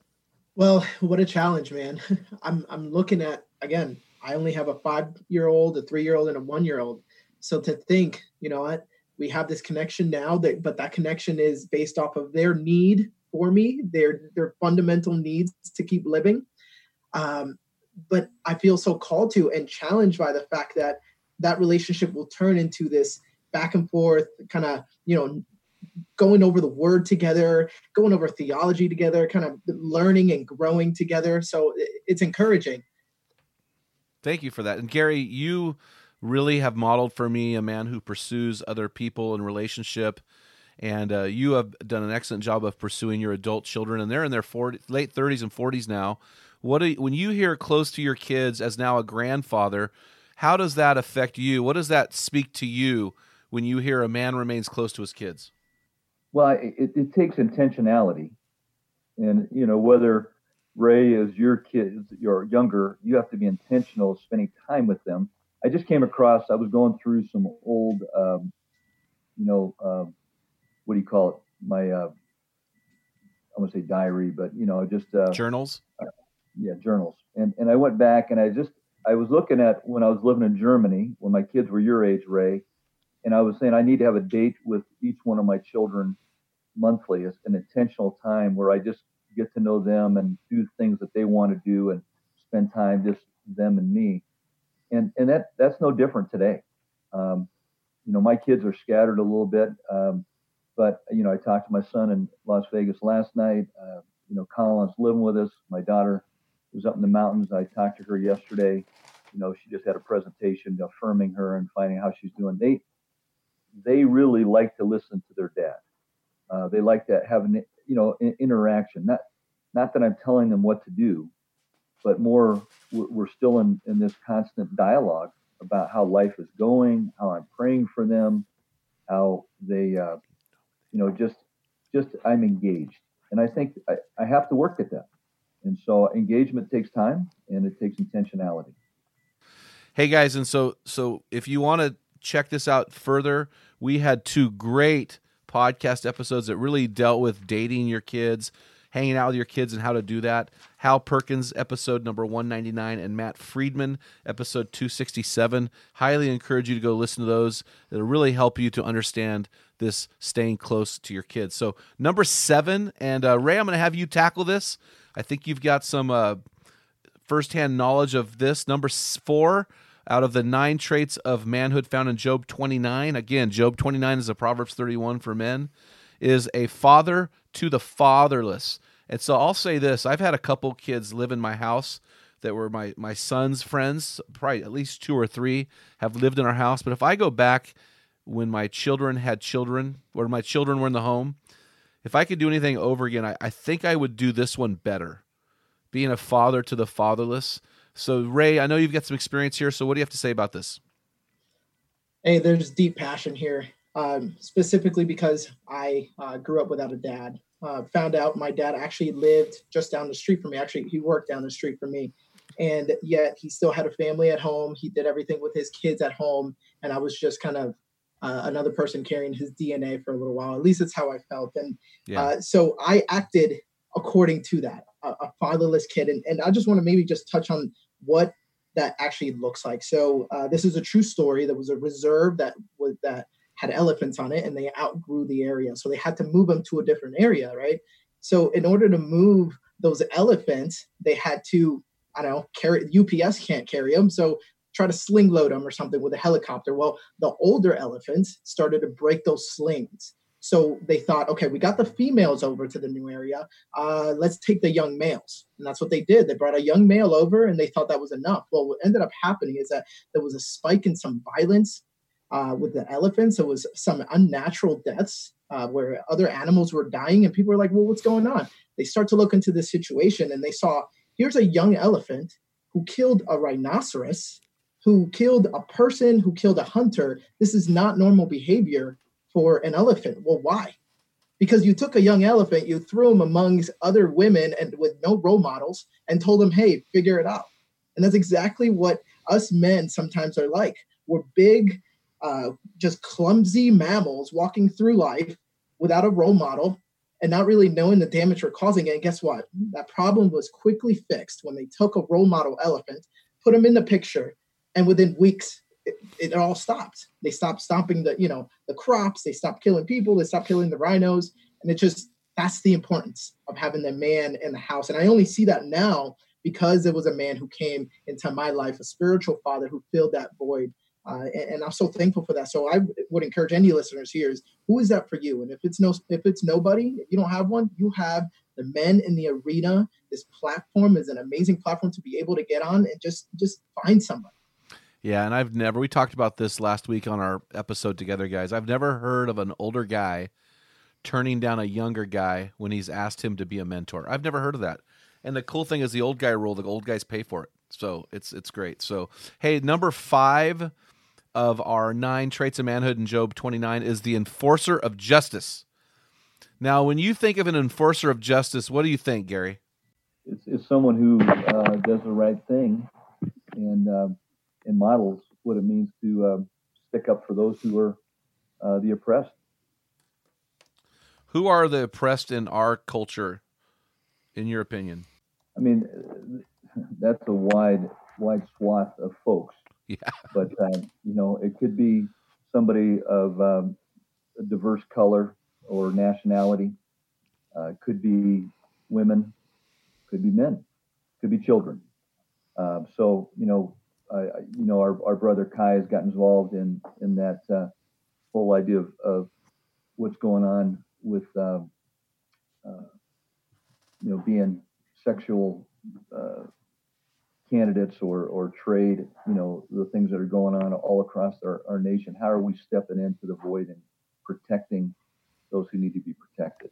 Well, what a challenge, man. I'm I'm looking at, again, I only have a five-year-old, a three-year-old, and a one-year-old. So to think, you know what, we have this connection now, that, but that connection is based off of their need for me, their their fundamental needs to keep living. Um, but I feel so called to and challenged by the fact that that relationship will turn into this back and forth kind of, you know, going over the word together, going over theology together, kind of learning and growing together. So it's encouraging. Thank you for that. And Gary, you really have modeled for me a man who pursues other people in relationship. And uh, you have done an excellent job of pursuing your adult children, and they're in their forty, late thirties and forties now. What do you, when you hear close to your kids as now a grandfather, how does that affect you? What does that speak to you when you hear a man remains close to his kids? Well, it, it takes intentionality, and you know whether Ray is your kid, you're younger, you have to be intentional spending time with them. I just came across, I was going through some old, um, you know. Um, what do you call it? My, uh, I want to say diary, but you know, just, uh, journals. Uh, yeah. Journals. And, and I went back and I just, I was looking at when I was living in Germany, when my kids were your age, Ray, and I was saying, I need to have a date with each one of my children monthly, as an intentional time where I just get to know them and do things that they want to do and spend time, just them and me. And, and that, that's no different today. Um, you know, my kids are scattered a little bit. Um, But, you know, I talked to my son in Las Vegas last night. Uh, you know, Colin's living with us. My daughter was up in the mountains. I talked to her yesterday. You know, she just had a presentation affirming her and finding how she's doing. They they really like to listen to their dad. Uh, they like to have, an, you know, an interaction. Not not that I'm telling them what to do, but more we're still in, in this constant dialogue about how life is going, how I'm praying for them, how they uh, – you know, just, just I'm engaged. And I think I, I have to work at that. And so engagement takes time and it takes intentionality. Hey guys. And so, so if you want to check this out further, we had two great podcast episodes that really dealt with dating your kids, hanging out with your kids and how to do that. Hal Perkins, episode number one ninety-nine, and Matt Friedman, episode two sixty-seven. Highly encourage you to go listen to those. It'll really help you to understand this staying close to your kids. So number seven, and uh, Ray, I'm going to have you tackle this. I think you've got some uh, firsthand knowledge of this. Number four, out of the nine traits of manhood found in Job twenty-nine, again, Job twenty-nine is a Proverbs thirty-one for men, is a father to the fatherless. And so I'll say this, I've had a couple kids live in my house that were my, my son's friends, probably at least two or three have lived in our house. But if I go back when my children had children, or my children were in the home, if I could do anything over again, I, I think I would do this one better, being a father to the fatherless. So Ray, I know you've got some experience here, so what do you have to say about this? Hey, there's deep passion here. Um, specifically because I uh, grew up without a dad. Uh, found out my dad actually lived just down the street from me. Actually, he worked down the street from me. And yet he still had a family at home. He did everything with his kids at home. And I was just kind of uh, another person carrying his D N A for a little while. At least that's how I felt. And yeah. uh, so I acted according to that, a, a fatherless kid. And, and I just want to maybe just touch on what that actually looks like. So uh, this is a true story. There was a reserve that was that. had elephants on it, and they outgrew the area. So they had to move them to a different area, right? So in order to move those elephants, they had to, I don't know, carry, U P S can't carry them. So try to sling load them or something with a helicopter. Well, the older elephants started to break those slings. So they thought, okay, we got the females over to the new area. Uh, let's take the young males. And that's what they did. They brought a young male over and they thought that was enough. Well, what ended up happening is that there was a spike in some violence Uh, with the elephants. It was some unnatural deaths uh, where other animals were dying, and people were like, well, what's going on? They start to look into this situation, and they saw, here's a young elephant who killed a rhinoceros, who killed a person, who killed a hunter. This is not normal behavior for an elephant. Well, why? Because you took a young elephant, you threw him amongst other women and with no role models and told them, hey, figure it out. And that's exactly what us men sometimes are like. We're big, Uh, just clumsy mammals walking through life without a role model and not really knowing the damage we're causing. And guess what? That problem was quickly fixed when they took a role model elephant, put him in the picture, and within weeks, it, it all stopped. They stopped stomping the, you know, the crops. They stopped killing people. They stopped killing the rhinos. And it just, that's the importance of having the man in the house. And I only see that now because it was a man who came into my life, a spiritual father who filled that void. Uh, and, and I'm so thankful for that. So I w- would encourage any listeners here is, who is that for you? And if it's no, if it's nobody, if you don't have one, you have the Men in the Arena. This platform is an amazing platform to be able to get on and just, just find somebody. Yeah. And I've never, we talked about this last week on our episode together, guys. I've never heard of an older guy turning down a younger guy when he's asked him to be a mentor. I've never heard of that. And the cool thing is the old guy rule, the old guys pay for it. So it's, it's great. So, hey, number five of our nine traits of manhood in Job twenty-nine is the enforcer of justice. Now, when you think of an enforcer of justice, what do you think, Gary? It's, it's someone who uh, does the right thing and uh, and models what it means to uh, stick up for those who are uh, the oppressed. Who are the oppressed in our culture, in your opinion? I mean, that's a wide, wide swath of folks. Yeah. But, uh, you know, it could be somebody of um, a diverse color or nationality. Uh, could be women. Could be men. Could be children. Uh, so, you know, I, you know, our, our brother Kai has gotten involved in, in that uh, whole idea of, of what's going on with, uh, uh, you know, being sexual uh, candidates or, or trade, you know, the things that are going on all across our, our nation. How are we stepping into the void and protecting those who need to be protected?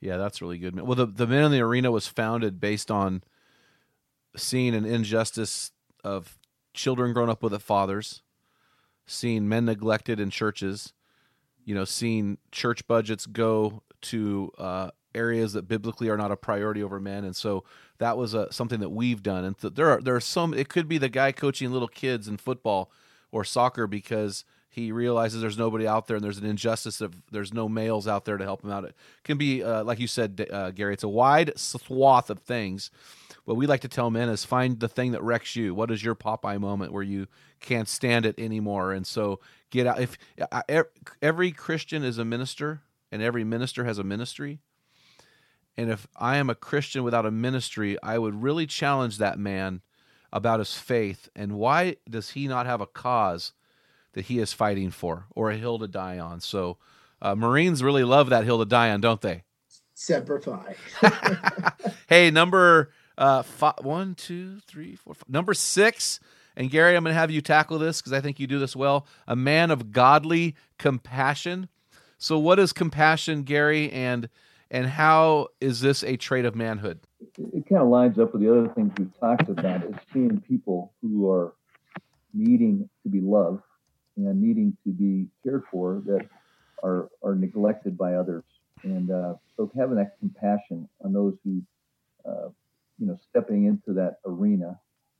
Yeah, that's really good. Well, the, the Men in the Arena was founded based on seeing an injustice of children growing up without fathers, seeing men neglected in churches, you know, seeing church budgets go to uh, areas that biblically are not a priority over men. And so that was a, something that we've done. And th- there are there are some, it could be the guy coaching little kids in football or soccer because he realizes there's nobody out there and there's an injustice of there's no males out there to help him out. It can be, uh, like you said, uh, Gary, it's a wide swath of things. What we like to tell men is find the thing that wrecks you. What is your Popeye moment where you can't stand it anymore? And so get out. If uh, every Christian is a minister and every minister has a ministry, and if I am a Christian without a ministry, I would really challenge that man about his faith and why does he not have a cause that he is fighting for, or a hill to die on. So uh, Marines really love that hill to die on, don't they? Semper Fi. Hey, number uh, five, one, two, three, four, five. Number six, and Gary, I'm going to have you tackle this because I think you do this well, a man of godly compassion. So what is compassion, Gary, and and how is this a trait of manhood? It, it kind of lines up with the other things we've talked about. It's seeing people who are needing to be loved and needing to be cared for that are are neglected by others. And uh, so having that compassion on those who, uh, you know, stepping into that arena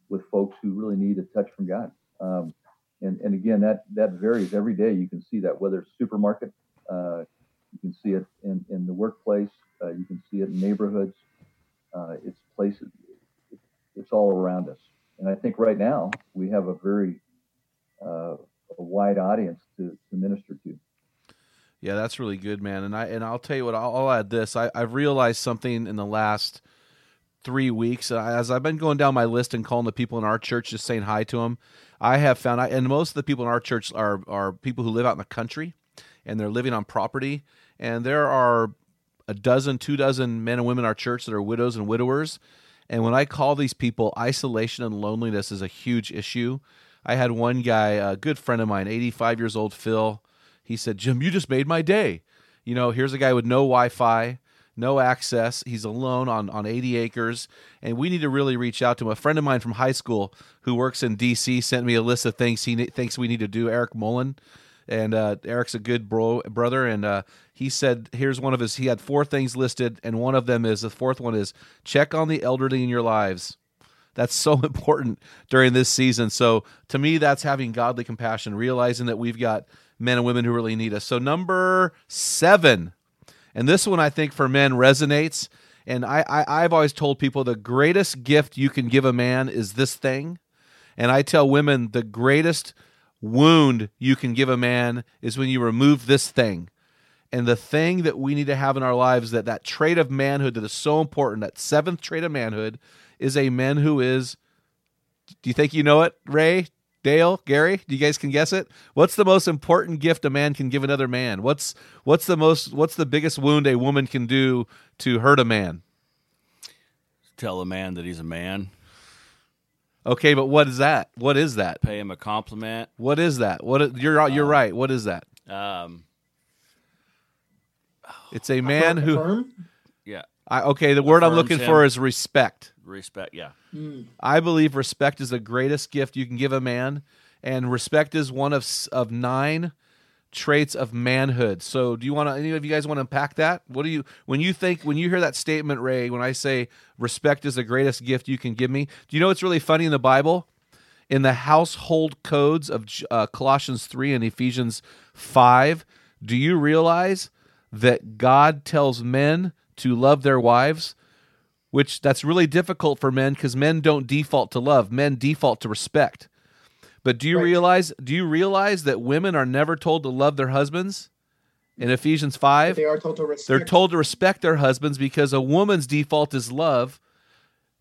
with folks who really need a touch from God. Um, and, and again, that, that varies every day. You can see that whether it's supermarket, uh, you can see it in, in the workplace, uh, you can see it in neighborhoods, uh, it's places, it's all around us. And I think right now we have a very, uh, a wide audience to, to minister to. Yeah, that's really good, man. And I, and I'll tell you what, I'll, I'll add this. I, I've realized something in the last three weeks as I've been going down my list and calling the people in our church, just saying hi to them. I have found, I, and most of the people in our church are, are people who live out in the country and they're living on property. And there are a dozen, two dozen men and women in our church that are widows and widowers. And when I call these people, isolation and loneliness is a huge issue. I had one guy, a good friend of mine, eighty-five years old, Phil. He said, "Jim, you just made my day. You know, here's a guy with no Wi-Fi, no access. He's alone on, on eighty acres, and we need to really reach out to him." A friend of mine from high school who works in D C sent me a list of things he ne- thinks we need to do. Eric Mullen, and uh, Eric's a good bro brother, and uh, he said, here's one of his. He had four things listed, and one of them is the fourth one is check on the elderly in your lives. That's so important during this season. So to me, that's having godly compassion, realizing that we've got men and women who really need us. So number seven, and this one I think for men resonates. And I, I, I've always told people the greatest gift you can give a man is this thing. And I tell women the greatest wound you can give a man is when you remove this thing. And the thing that we need to have in our lives, that that trait of manhood that is so important, that seventh trait of manhood, is a man who is, do you think you know it, Ray, Dale, Gary? Do you guys can guess it? What's the most important gift a man can give another man? What's what's the most what's the biggest wound a woman can do to hurt a man? Tell a man that he's a man. Okay, but what is that? What is that? Pay him a compliment. What is that? What you're you're um, right. What is that? Um, it's a man who. Affirm? Yeah. I, okay, the word I'm looking him. for is respect. Respect, yeah. Mm. I believe respect is the greatest gift you can give a man, and respect is one of of nine traits of manhood. So, do you want to? Any of you guys want to unpack that? What do you when you think when you hear that statement, Ray? When I say respect is the greatest gift you can give me, do you know what's really funny in the Bible? In the household codes of uh, Colossians three and Ephesians five, do you realize that God tells men to love their wives? Which that's really difficult for men because men don't default to love. Men default to respect. But do you right. realize do you realize that women are never told to love their husbands? In Ephesians five, they are told to respect. They're told to respect their husbands because a woman's default is love.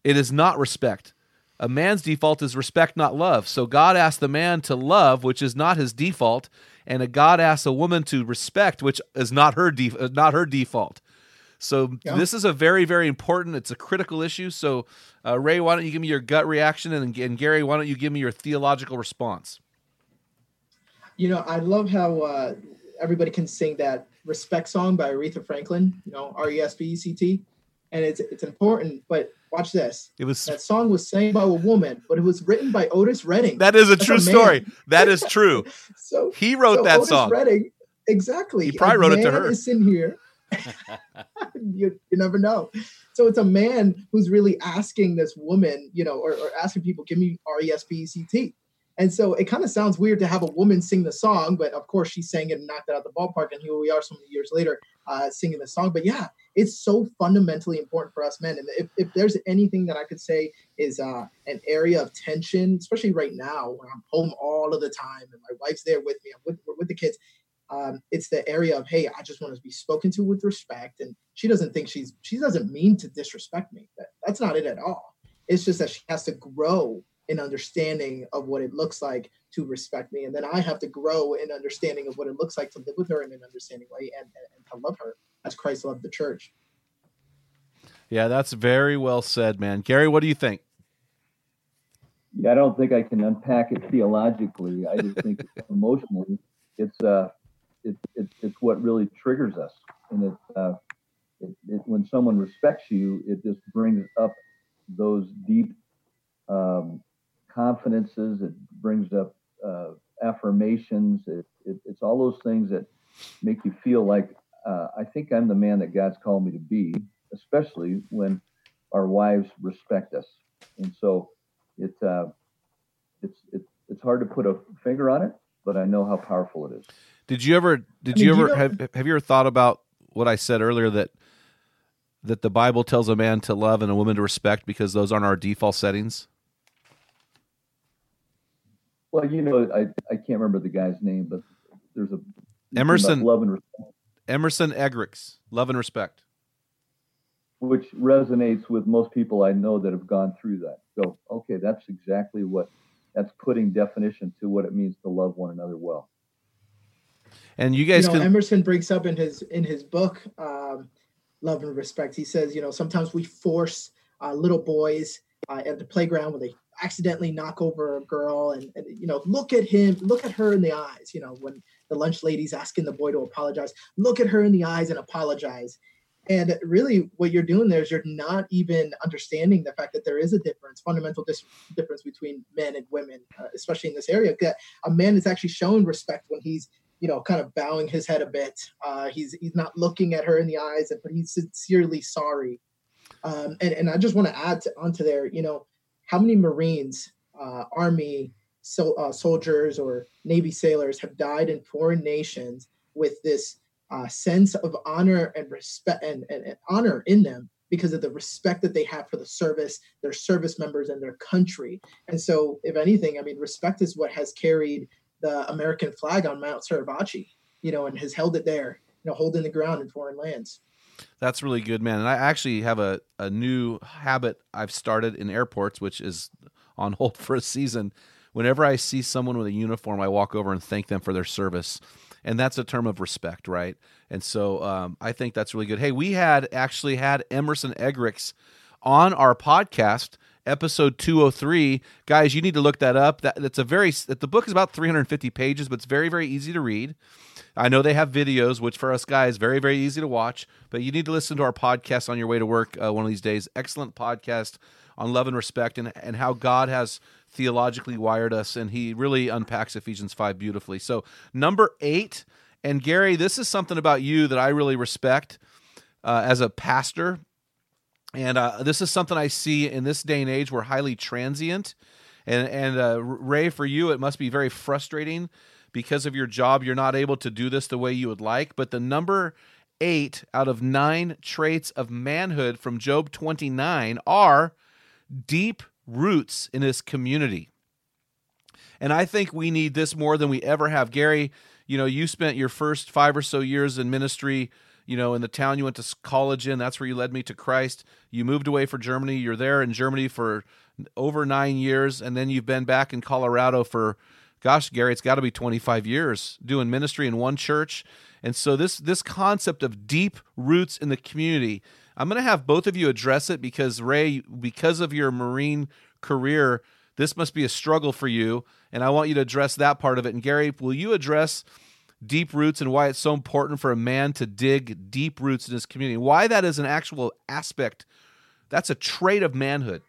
It is not respect. A man's default is respect, not love. So God asked the man to love, which is not his default, and God asks a woman to respect, which is not her def- not her default. So yeah. This is a very, very important, it's a critical issue. So uh, Ray, why don't you give me your gut reaction, and, and Gary, why don't you give me your theological response? You know, I love how uh, everybody can sing that Respect song by Aretha Franklin, you know, R E S P E C T, and it's it's important, but watch this. It was That song was sang by a woman, but it was written by Otis Redding. That is a That's true a story. That is true. so He wrote so that Otis song. Otis Redding, exactly. He probably a wrote it to her. It's in here. you, you never know. So it's a man who's really asking this woman, you know, or, or asking people, give me R E S P E C T. And so it kind of sounds weird to have a woman sing the song, but of course she sang it and knocked it out of the ballpark. And here we are so many years later uh, singing the song. But yeah, it's so fundamentally important for us men. And if, if there's anything that I could say is uh, an area of tension, especially right now when I'm home all of the time and my wife's there with me, I'm with, we're with the kids. Um, it's the area of, hey, I just want to be spoken to with respect. And she doesn't think she's, she doesn't mean to disrespect me. That, that's not it at all. It's just that she has to grow in understanding of what it looks like to respect me. And then I have to grow in understanding of what it looks like to live with her in an understanding way and, and, and to love her as Christ loved the church. Yeah, that's very well said, man. Gary, what do you think? Yeah, I don't think I can unpack it theologically. I just think emotionally it's a, uh, It's, it's it's what really triggers us, and it, uh, it, it when someone respects you, it just brings up those deep um, confidences. It brings up uh, affirmations. It, it it's all those things that make you feel like uh, I think I'm the man that God's called me to be. Especially when our wives respect us, and so it uh, it's it, it's hard to put a finger on it, but I know how powerful it is. Did you ever? Did I mean, you ever you know, have? Have you ever thought about what I said earlier that that the Bible tells a man to love and a woman to respect because those aren't our default settings? Well, you know, I, I can't remember the guy's name, but there's a Emerson love and respect. Emerson Eggerichs, love and respect, which resonates with most people I know that have gone through that. So, okay, that's exactly what that's putting definition to what it means to love one another well. And you guys, you know, can... Emerson brings up in his in his book, um, Love and Respect. He says, you know, sometimes we force uh, little boys uh, at the playground when they accidentally knock over a girl, and, and you know, look at him, look at her in the eyes. You know, when the lunch lady's asking the boy to apologize, look at her in the eyes and apologize. And really, what you're doing there is you're not even understanding the fact that there is a difference, fundamental dis- difference between men and women, uh, especially in this area. That a man is actually showing respect when he's, you know, kind of bowing his head a bit. Uh, he's he's not looking at her in the eyes, but he's sincerely sorry. Um, and, and I just want to add to, onto there, you know, how many Marines, uh, Army so, uh, soldiers or Navy sailors have died in foreign nations with this uh, sense of honor and respect and, and, and honor in them because of the respect that they have for the service, their service members and their country. And so if anything, I mean, respect is what has carried the American flag on Mount Suribachi, you know, and has held it there know, holding the ground in foreign lands. That's really good, man. And I actually have a, a new habit I've started in airports, which is on hold for a season. Whenever I see someone with a uniform, I walk over and thank them for their service. And that's a term of respect, right? And so um, I think that's really good. Hey, we had actually had Emerson Eggerichs on our podcast, episode two oh three. Guys, you need to look that up. That, that's a very, the book is about three hundred fifty pages, but it's very, very easy to read. I know they have videos, which for us guys, very, very easy to watch, but you need to listen to our podcast on your way to work uh, one of these days. Excellent podcast on love and respect and, and how God has theologically wired us, and he really unpacks Ephesians five beautifully. So number eight, and Gary, this is something about you that I really respect uh, as a pastor, and uh, this is something I see in this day and age. We're highly transient, and, and uh, Ray, for you, it must be very frustrating. Because of your job, you're not able to do this the way you would like. But the number eight out of nine traits of manhood from Job twenty-nine are deep roots in his community. And I think we need this more than we ever have. Gary, you know, you spent your first five or so years in ministry, you know, in the town you went to college in. That's where you led me to Christ. You moved away for Germany. You're there in Germany for over nine years, and then you've been back in Colorado for gosh, Gary, it's got to be twenty-five years doing ministry in one church. And so this this concept of deep roots in the community, I'm going to have both of you address it because, Ray, because of your Marine career, this must be a struggle for you, and I want you to address that part of it. And Gary, will you address deep roots and why it's so important for a man to dig deep roots in his community? Why that is an actual aspect, that's a trait of manhood.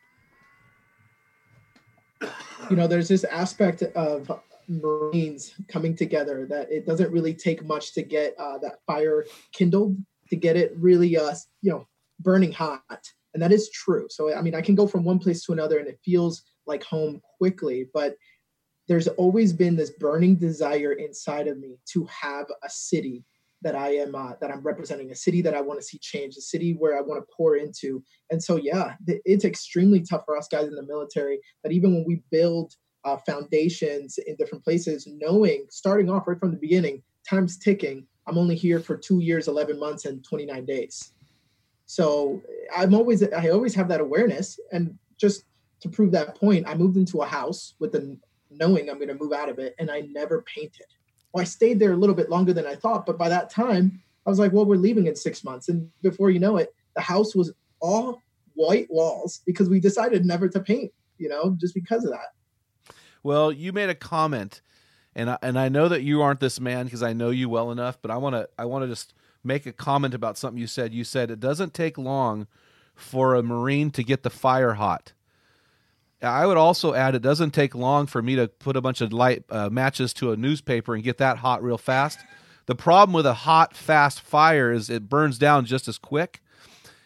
You know, there's this aspect of Marines coming together that it doesn't really take much to get uh, that fire kindled, to get it really, uh, you know, burning hot. And that is true. So, I mean, I can go from one place to another and it feels like home quickly, but there's always been this burning desire inside of me to have a city that I am, uh, that I'm representing, a city that I want to see change, a city where I want to pour into. And so, yeah, th- it's extremely tough for us guys in the military that even when we build uh, foundations in different places, knowing, starting off right from the beginning, time's ticking, I'm only here for two years, eleven months, and twenty-nine days. So I'm always, I always have that awareness. And just to prove that point, I moved into a house with the knowing I'm going to move out of it, and I never painted. Well, I stayed there a little bit longer than I thought, but by that time, I was like, well, we're leaving in six months. And before you know it, the house was all white walls because we decided never to paint, you know, just because of that. Well, you made a comment, and I, and I know that you aren't this man because I know you well enough, but I want to I want to just make a comment about something you said. You said it doesn't take long for a Marine to get the fire hot. I would also add, it doesn't take long for me to put a bunch of light uh, matches to a newspaper and get that hot real fast. The problem with a hot, fast fire is it burns down just as quick.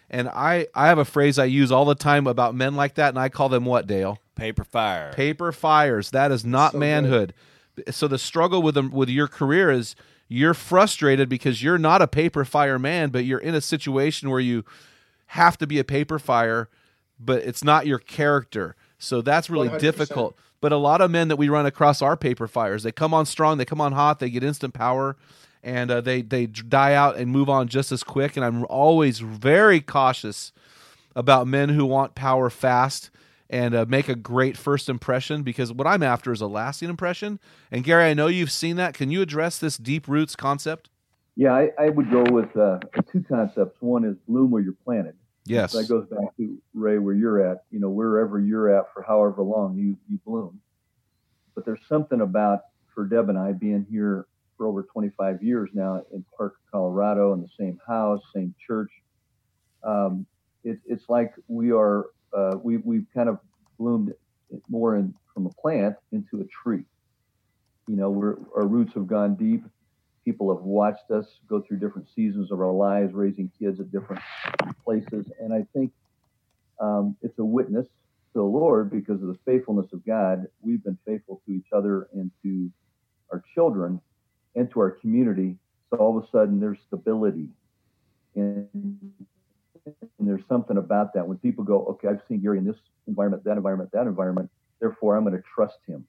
And I, I have a phrase I use all the time about men like that, and I call them what, Dale? Paper fire. Paper fires. That is not so manhood. Good. So the struggle with, them, with your career is you're frustrated because you're not a paper fire man, but you're in a situation where you have to be a paper fire, but it's not your character. So that's really one hundred percent difficult. But a lot of men that we run across are paper fires. They come on strong, they come on hot, they get instant power, and uh, they they die out and move on just as quick. And I'm always very cautious about men who want power fast and uh, make a great first impression, because what I'm after is a lasting impression. And Gary, I know you've seen that. Can you address this deep roots concept? Yeah, I, I would go with uh, two concepts. One is bloom where you're planted. Yes. So that goes back to, Ray, where you're at, you know, wherever you're at for however long you, you bloom. But there's something about, for Deb and I, being here for over twenty-five years now in Parker, Colorado, in the same house, same church. Um, it, it's like we are, uh, we, we've kind of bloomed more in, from a plant into a tree. You know, we're, our roots have gone deep. People have watched us go through different seasons of our lives, raising kids at different places. And I think um, it's a witness to the Lord because of the faithfulness of God. We've been faithful to each other and to our children and to our community. So all of a sudden there's stability. And, and there's something about that. When people go, okay, I've seen Gary in this environment, that environment, that environment, therefore I'm going to trust him.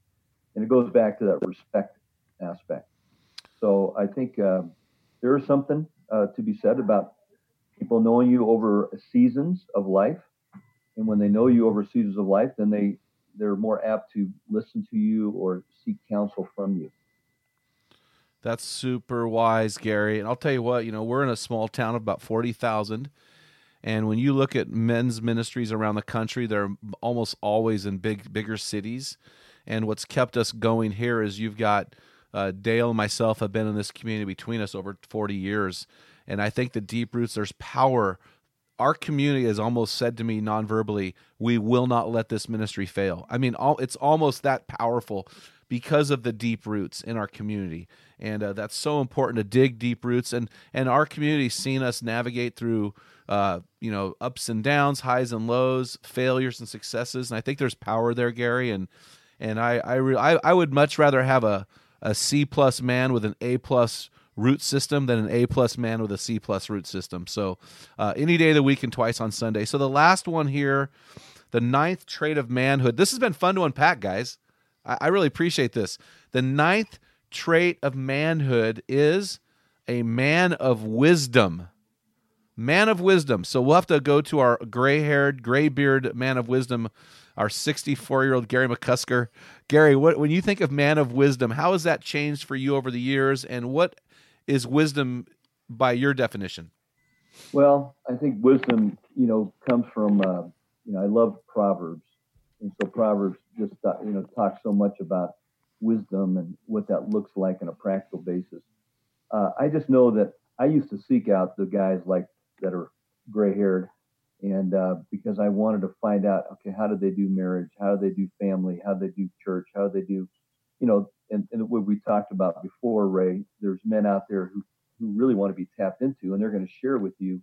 And it goes back to that respect aspect. So I think uh, there is something uh, to be said about people knowing you over seasons of life. And when they know you over seasons of life, then they, they're more apt to listen to you or seek counsel from you. That's super wise, Gary. And I'll tell you what, you know, we're in a small town of about forty thousand. And when you look at men's ministries around the country, they're almost always in big, bigger cities. And what's kept us going here is you've got uh, Dale and myself have been in this community between us over forty years. And I think the deep roots, there's power. Our community has almost said to me non-verbally, we will not let this ministry fail. I mean, all, it's almost that powerful because of the deep roots in our community. And uh, that's so important to dig deep roots. And, and our community's seen us navigate through uh, you know, ups and downs, highs and lows, failures and successes. And I think there's power there, Gary. And and I I, re- I, I would much rather have a, a C-plus man with an A-plus root system than an A-plus man with a C-plus root system. So uh, any day of the week and twice on Sunday. So the last one here, the ninth trait of manhood. This has been fun to unpack, guys. I, I really appreciate this. The ninth trait of manhood is a man of wisdom. Man of wisdom. So we'll have to go to our gray-haired, gray-bearded man of wisdom, our sixty-four-year-old Gary McCusker. Gary, what, when you think of man of wisdom, how has that changed for you over the years, and what is wisdom by your definition? Well, I think wisdom, you know, comes from, uh, you know, I love Proverbs, and so Proverbs just, you know, talks so much about wisdom and what that looks like on a practical basis. Uh, I just know that I used to seek out the guys like that are gray-haired, and uh, because I wanted to find out, okay, how do they do marriage? How do they do family? How do they do church? How do they do, you know, and, and what we talked about before, Ray, there's men out there who, who really want to be tapped into, and they're going to share with you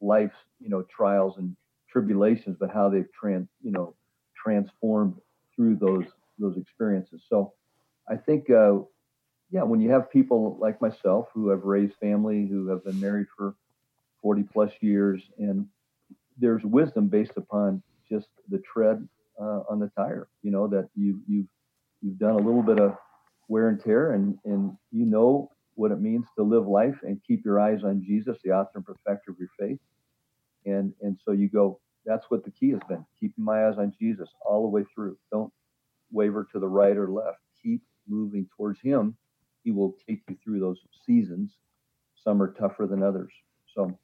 life's, you know, trials and tribulations, but how they've trans, you know, transformed through those, those experiences. So I think, uh, yeah, when you have people like myself who have raised family, who have been married for forty plus years, and there's wisdom based upon just the tread uh, on the tire, you know, that you, you've, you've done a little bit of wear and tear, and, and you know what it means to live life and keep your eyes on Jesus, the author and perfecter of your faith. And, and so you go, that's what the key has been, keeping my eyes on Jesus all the way through. Don't waver to the right or left. Keep moving towards him. He will take you through those seasons. Some are tougher than others. So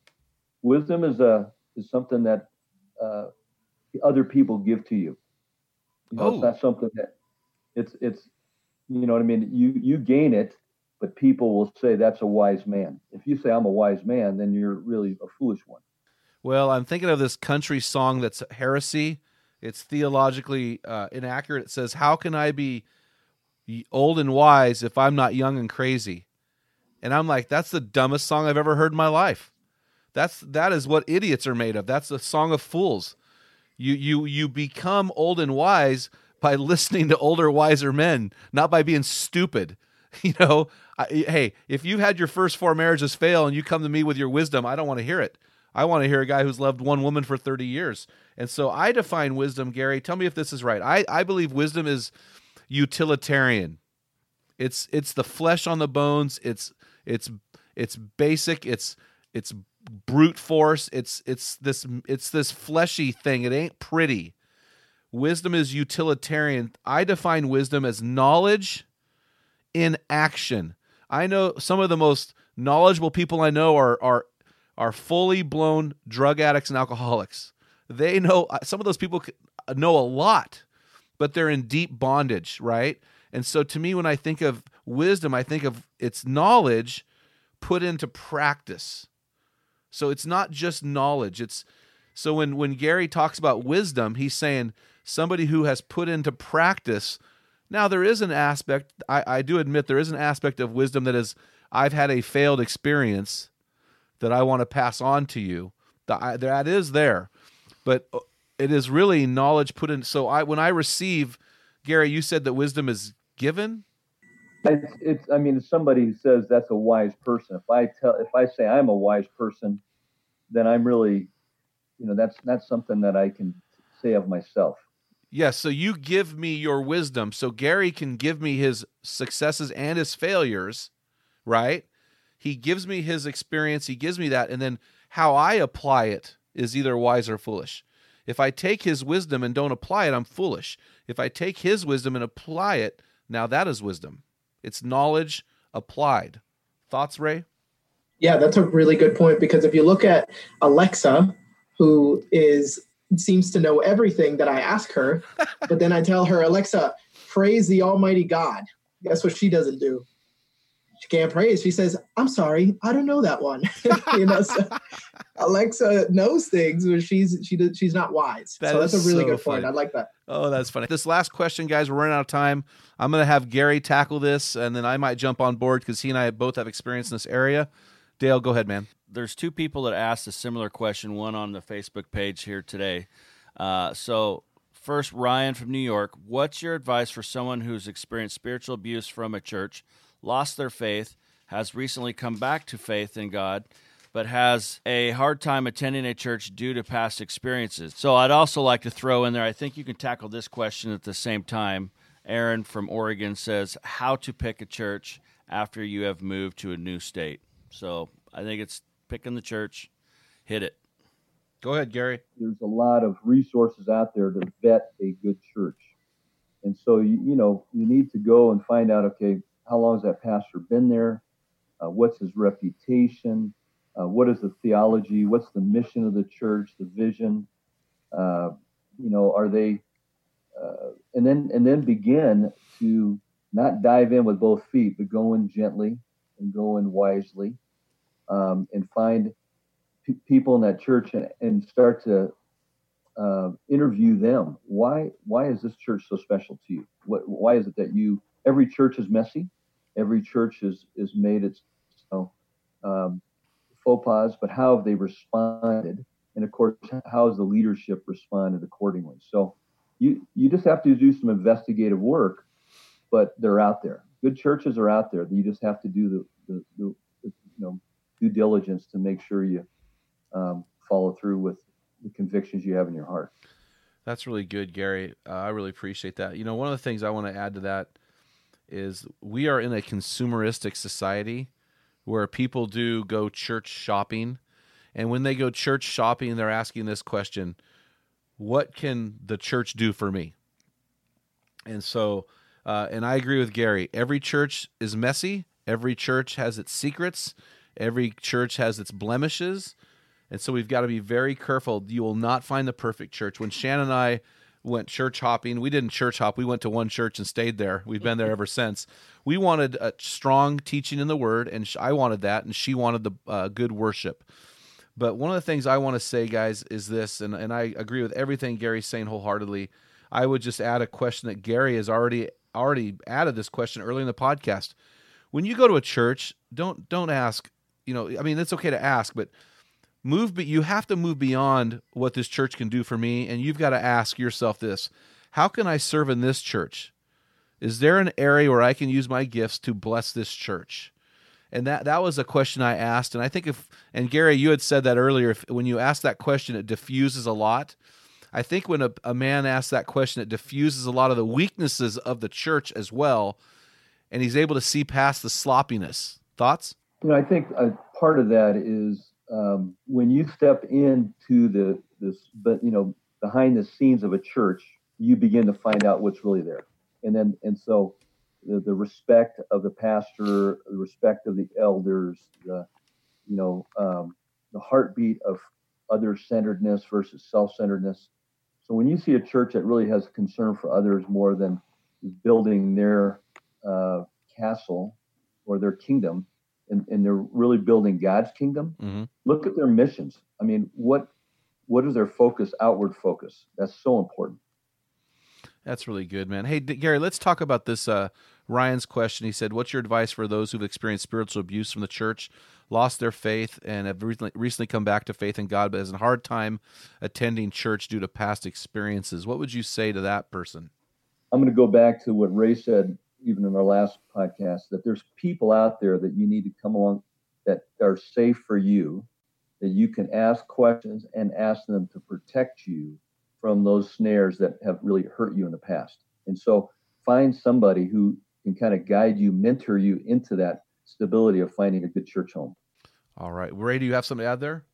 wisdom is a, is something that uh, other people give to you. You know, oh. It's not something that it's, it's, you know what I mean? You, you gain it, but people will say that's a wise man. If you say I'm a wise man, then you're really a foolish one. Well, I'm thinking of this country song that's heresy. It's theologically uh, inaccurate. It says, how can I be old and wise if I'm not young and crazy? And I'm like, that's the dumbest song I've ever heard in my life. That's that is what idiots are made of. That's the song of fools. You you you become old and wise by listening to older, wiser men, not by being stupid. You know, I, hey, if you had your first four marriages fail and you come to me with your wisdom, I don't want to hear it. I want to hear a guy who's loved one woman for thirty years. And so I define wisdom, Gary. Tell me if this is right. I, I believe wisdom is utilitarian. It's it's the flesh on the bones. It's it's it's basic. It's it's brute force. It's it's this it's this fleshy thing. It ain't pretty. Wisdom is utilitarian. I define wisdom as knowledge in action. I know some of the most knowledgeable people I know are are are fully blown drug addicts and alcoholics. They know, some of those people know a lot, but they're in deep bondage, right? And so to me, when I think of wisdom, I think of it's knowledge put into practice. So it's not just knowledge. It's so when, when Gary talks about wisdom, he's saying somebody who has put into practice. Now there is an aspect, I, I do admit there is an aspect of wisdom that is, I've had a failed experience that I want to pass on to you. That, that is there, but it is really knowledge put in. So I, when I receive, Gary, you said that wisdom is given. It's, it's, I mean, if somebody says that's a wise person, if I tell, if I say I'm a wise person, then I'm really, you know, that's not something that I can say of myself. Yes. Yeah, so you give me your wisdom. So Gary can give me his successes and his failures, right? He gives me his experience. He gives me that. And then how I apply it is either wise or foolish. If I take his wisdom and don't apply it, I'm foolish. If I take his wisdom and apply it, now that is wisdom. It's knowledge applied. Thoughts, Ray? Yeah, that's a really good point, because if you look at Alexa, who is seems to know everything that I ask her, but then I tell her, Alexa, praise the Almighty God. Guess what she doesn't do? She can't praise. She says, I'm sorry, I don't know that one. You know, so Alexa knows things, but she's she she's not wise. That so that's a really so good funny. point. I like that. Oh, that's funny. This last question, guys, we're running out of time. I'm going to have Gary tackle this, and then I might jump on board because he and I both have experience in this area. Dale, go ahead, man. There's two people that asked a similar question, one on the Facebook page here today. Uh, so first, Ryan from New York, what's your advice for someone who's experienced spiritual abuse from a church, lost their faith, has recently come back to faith in God, but has a hard time attending a church due to past experiences? So I'd also like to throw in there, I think you can tackle this question at the same time. Aaron from Oregon says, how to pick a church after you have moved to a new state. So I think it's picking the church, hit it. Go ahead, Gary. There's a lot of resources out there to vet a good church. And so, you, you know, you need to go and find out, okay, how long has that pastor been there? Uh, what's his reputation? Uh, what is the theology? What's the mission of the church, the vision? Uh, you know, are they, uh, and then and then begin to not dive in with both feet, but go in gently and go in wisely. Um, and find p- people in that church and, and start to uh, interview them. Why why is this church so special to you? What, why is it that you, every church is messy, every church is, is made its you know, um, faux pas, but how have they responded? And of course, how has the leadership responded accordingly? So you, you just have to do some investigative work, but they're out there. Good churches are out there. You just have to do the, the, the you know, due diligence to make sure you um, follow through with the convictions you have in your heart. That's really good, Gary. Uh, I really appreciate that. You know, one of the things I want to add to that is we are in a consumeristic society where people do go church shopping. And when they go church shopping, they're asking this question, what can the church do for me? And so, uh, and I agree with Gary, every church is messy. Every church has its secrets. Every church has its blemishes, and so we've got to be very careful. You will not find the perfect church. When Shannon and I went church hopping, we didn't church hop. We went to one church and stayed there. We've been there ever since. We wanted a strong teaching in the Word, and I wanted that, and she wanted the uh, good worship. But one of the things I want to say, guys, is this, and, and I agree with everything Gary's saying wholeheartedly. I would just add a question that Gary has already already added this question early in the podcast. When you go to a church, don't don't ask, you know, I mean, it's okay to ask, but move, but you have to move beyond what this church can do for me. And you've got to ask yourself this, how can I serve in this church? Is there an area where I can use my gifts to bless this church? And that, that was a question I asked. And I think if, and Gary, you had said that earlier, if, when you ask that question, it diffuses a lot. I think when a, a man asks that question, it diffuses a lot of the weaknesses of the church as well. And he's able to see past the sloppiness. Thoughts? You know, I think a part of that is um, when you step into the this, but you know, behind the scenes of a church, you begin to find out what's really there, and then and so the, the respect of the pastor, the respect of the elders, the you know um, the heartbeat of other-centeredness versus self-centeredness. So when you see a church that really has concern for others more than building their uh, castle or their kingdom. And, and they're really building God's kingdom. Mm-hmm. Look at their missions. I mean, what what is their focus, outward focus? That's so important. That's really good, man. Hey, D- Gary, let's talk about this uh, Ryan's question. He said, what's your advice for those who've experienced spiritual abuse from the church, lost their faith, and have recently, recently come back to faith in God, but has a hard time attending church due to past experiences? What would you say to that person? I'm going to go back to what Ray said, even in our last podcast, that there's people out there that you need to come along that are safe for you, that you can ask questions and ask them to protect you from those snares that have really hurt you in the past. And so find somebody who can kind of guide you, mentor you into that stability of finding a good church home. All right. Ray, do you have something to add there?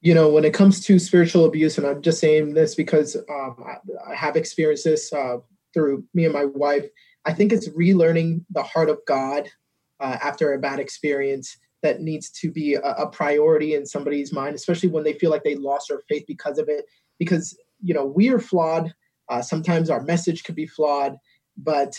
You know, when it comes to spiritual abuse, and I'm just saying this because um, I, I have experienced this uh, through me and my wife, I think it's relearning the heart of God uh, after a bad experience that needs to be a, a priority in somebody's mind, especially when they feel like they lost their faith because of it. Because, you know, we are flawed. Uh, sometimes our message could be flawed, but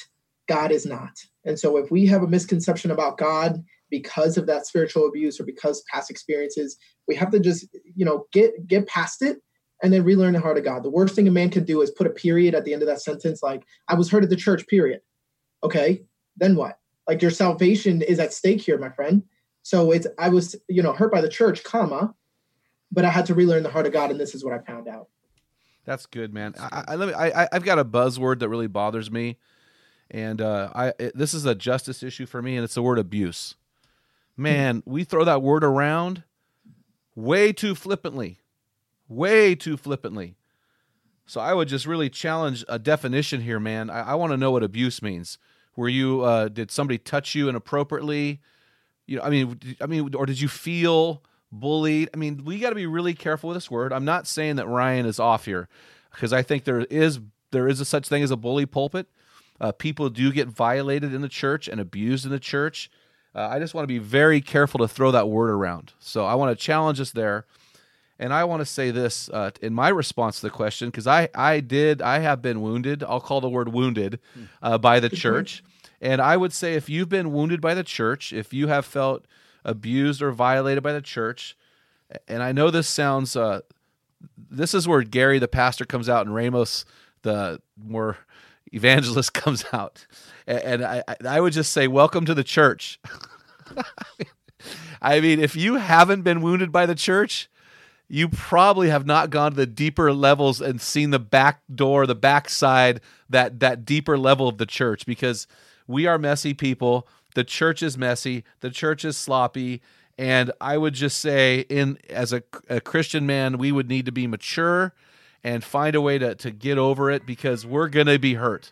God is not. And so if we have a misconception about God because of that spiritual abuse or because past experiences, we have to just, you know, get get past it and then relearn the heart of God. The worst thing a man can do is put a period at the end of that sentence, like, I was hurt at the church, period. Okay, then what? Like, your salvation is at stake here, my friend. So it's, I was, you know, hurt by the church, comma, but I had to relearn the heart of God, and this is what I found out. That's good, man. I, I, let me, I, I've got a buzzword that really bothers me, and uh, I it, this is a justice issue for me, and it's the word abuse. Man, we throw that word around way too flippantly, way too flippantly. So I would just really challenge a definition here, man. I, I want to know what abuse means. Were you, uh, did somebody touch you inappropriately? You know, I mean, I mean, or did you feel bullied? I mean, we got to be really careful with this word. I'm not saying that Ryan is off here, because I think there is there is a such thing as a bully pulpit. Uh, people do get violated in the church and abused in the church. Uh, I just want to be very careful to throw that word around. So I want to challenge us there, and I want to say this uh, in my response to the question, because I I did I have been wounded. I'll call the word wounded uh, by the church, and I would say if you've been wounded by the church, if you have felt abused or violated by the church. And I know this sounds, uh, this is where Gary, the pastor, comes out and Ramos, the more evangelist, comes out. And, and I, I would just say, welcome to the church. I mean, if you haven't been wounded by the church, you probably have not gone to the deeper levels and seen the back door, the backside, that, that deeper level of the church, because we are messy people. The church is messy. The church is sloppy. And I would just say, in as a, a Christian man, we would need to be mature and find a way to, to get over it, because we're going to be hurt.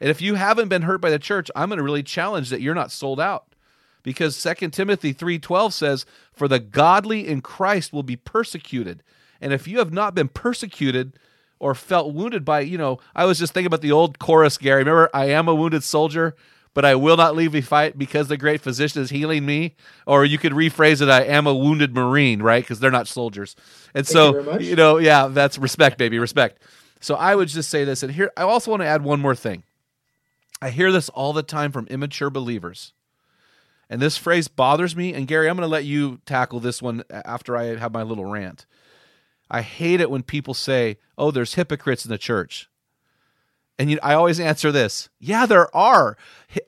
And if you haven't been hurt by the church, I'm going to really challenge that you're not sold out, because Second Timothy three twelve says, for the godly in Christ will be persecuted. And if you have not been persecuted or felt wounded by, you know, I was just thinking about the old chorus, Gary. Remember, I am a wounded soldier, but I will not leave the fight because the great physician is healing me. Or you could rephrase it, I am a wounded Marine, right? Because they're not soldiers. And so, you, you know, yeah, that's respect, baby, respect. So I would just say this. And here, I also want to add one more thing. I hear this all the time from immature believers. And this phrase bothers me. And Gary, I'm going to let you tackle this one after I have my little rant. I hate it when people say, oh, there's hypocrites in the church. And you, I always answer this, yeah, there are.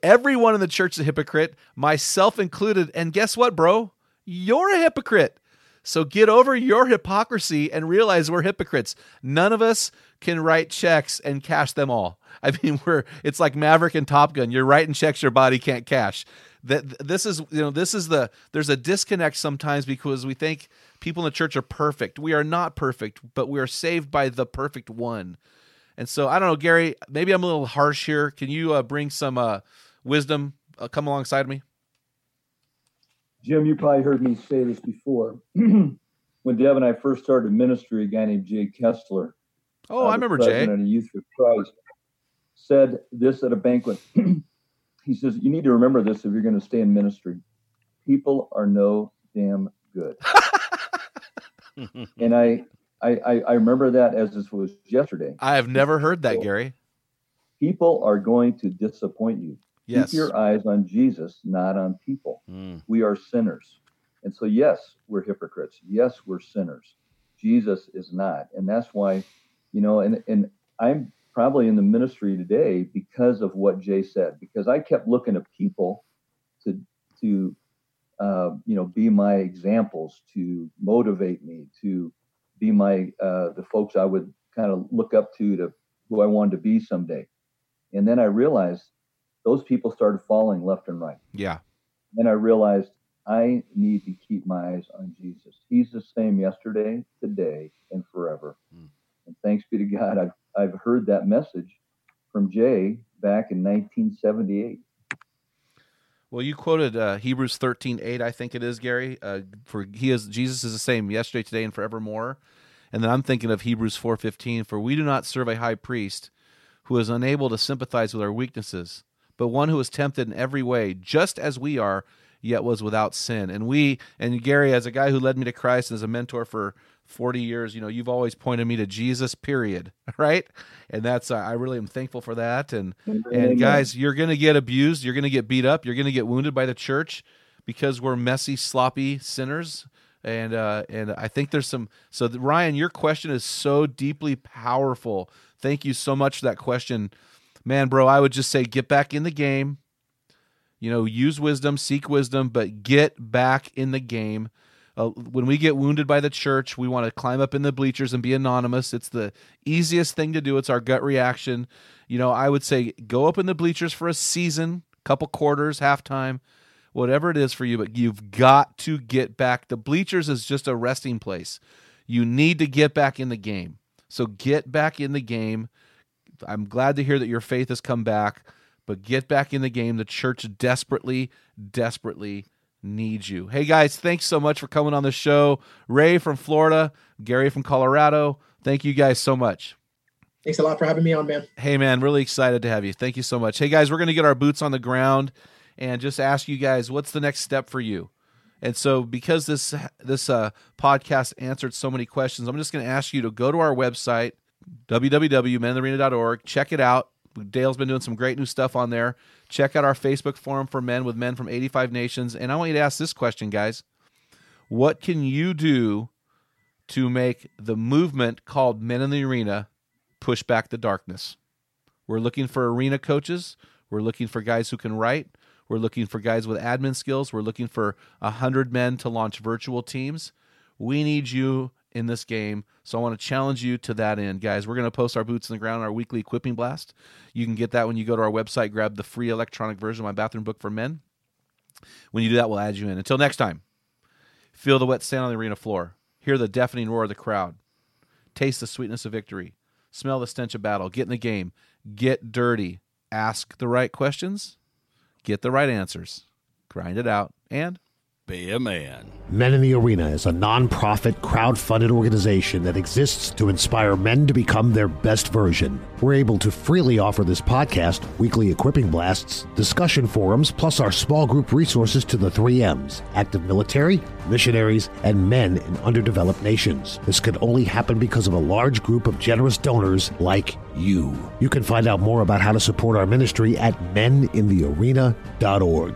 Everyone in the church is a hypocrite, myself included. And guess what, bro? You're a hypocrite. So get over your hypocrisy and realize we're hypocrites. None of us can write checks and cash them all. I mean, we're it's like Maverick and Top Gun. You're writing checks your body can't cash. That this is, you know, this is the there's a disconnect sometimes, because we think people in the church are perfect. We are not perfect, but we are saved by the perfect one. And so, I don't know, Gary, maybe I'm a little harsh here. Can you uh, bring some uh, wisdom uh, come alongside of me? Jim, you probably heard me say this before. When Deb and I first started ministry, a guy named Jay Kessler, oh, uh, I remember Jay, president of Youth for Christ, said this at a banquet. He says, you need to remember this if you're going to stay in ministry. People are no damn good. And I... I, I remember that as this was yesterday. I have never heard that, so, Gary. People are going to disappoint you. Yes. Keep your eyes on Jesus, not on people. Mm. We are sinners. And so, yes, we're hypocrites. Yes, we're sinners. Jesus is not. And that's why, you know, and, and I'm probably in the ministry today because of what Jay said, because I kept looking to people to, to uh, you know, be my examples, to motivate me, to be my uh, the folks I would kind of look up to, to who I wanted to be someday. And then I realized those people started falling left and right. Yeah. Then I realized I need to keep my eyes on Jesus. He's the same yesterday, today, and forever. Mm. And thanks be to God, I've I've heard that message from Jay back in nineteen seventy-eight. Well, you quoted uh, Hebrews thirteen eight, I think it is, Gary. Uh, for he is Jesus is the same yesterday, today, and forevermore. And then I'm thinking of Hebrews four fifteen. For we do not serve a high priest who is unable to sympathize with our weaknesses, but one who is tempted in every way, just as we are, yet was without sin. And we, and Gary, as a guy who led me to Christ and as a mentor for forty years, you know, you've always pointed me to Jesus, period, right? And that's, uh, I really am thankful for that. And, and guys, you're going to get abused. You're going to get beat up. You're going to get wounded by the church because we're messy, sloppy sinners. And uh, and I think there's some, so the, Ryan, your question is so deeply powerful. Thank you so much for that question. Man, bro, I would just say get back in the game. You know, use wisdom, seek wisdom, but get back in the game. Uh, when we get wounded by the church, we want to climb up in the bleachers and be anonymous. It's the easiest thing to do. It's our gut reaction. You know, I would say go up in the bleachers for a season, couple quarters, halftime, whatever it is for you, but you've got to get back. The bleachers is just a resting place. You need to get back in the game. So get back in the game. I'm glad to hear that your faith has come back, but get back in the game. The church desperately, desperately need you. Hey guys, thanks so much for coming on the show. Ray from Florida, Gary from Colorado. Thank you guys so much. Thanks a lot for having me on, man. Hey man, really excited to have you. Thank you so much. Hey guys, we're going to get our boots on the ground and just ask you guys, what's the next step for you? And so because this this uh, podcast answered so many questions, I'm just going to ask you to go to our website, w w w dot men in the arena dot org. Check it out. Dale's been doing some great new stuff on there. Check out our Facebook forum for men with men from eighty-five nations. And I want you to ask this question, guys. What can you do to make the movement called Men in the Arena push back the darkness? We're looking for arena coaches. We're looking for guys who can write. We're looking for guys with admin skills. We're looking for one hundred men to launch virtual teams. We need you in this game. So I want to challenge you to that end, guys. We're going to post our boots in the ground, our weekly equipping blast. You can get that when you go to our website, grab the free electronic version of my bathroom book for men. When you do that, we'll add you in. Until next time, feel the wet sand on the arena floor. Hear the deafening roar of the crowd. Taste the sweetness of victory. Smell the stench of battle. Get in the game. Get dirty. Ask the right questions. Get the right answers. Grind it out. And be a man. Men in the Arena is a non-profit, crowd-funded organization that exists to inspire men to become their best version. We're able to freely offer this podcast, weekly equipping blasts, discussion forums, plus our small group resources to the three M's, active military, missionaries, and men in underdeveloped nations. This could only happen because of a large group of generous donors like you. You can find out more about how to support our ministry at men in the arena dot org.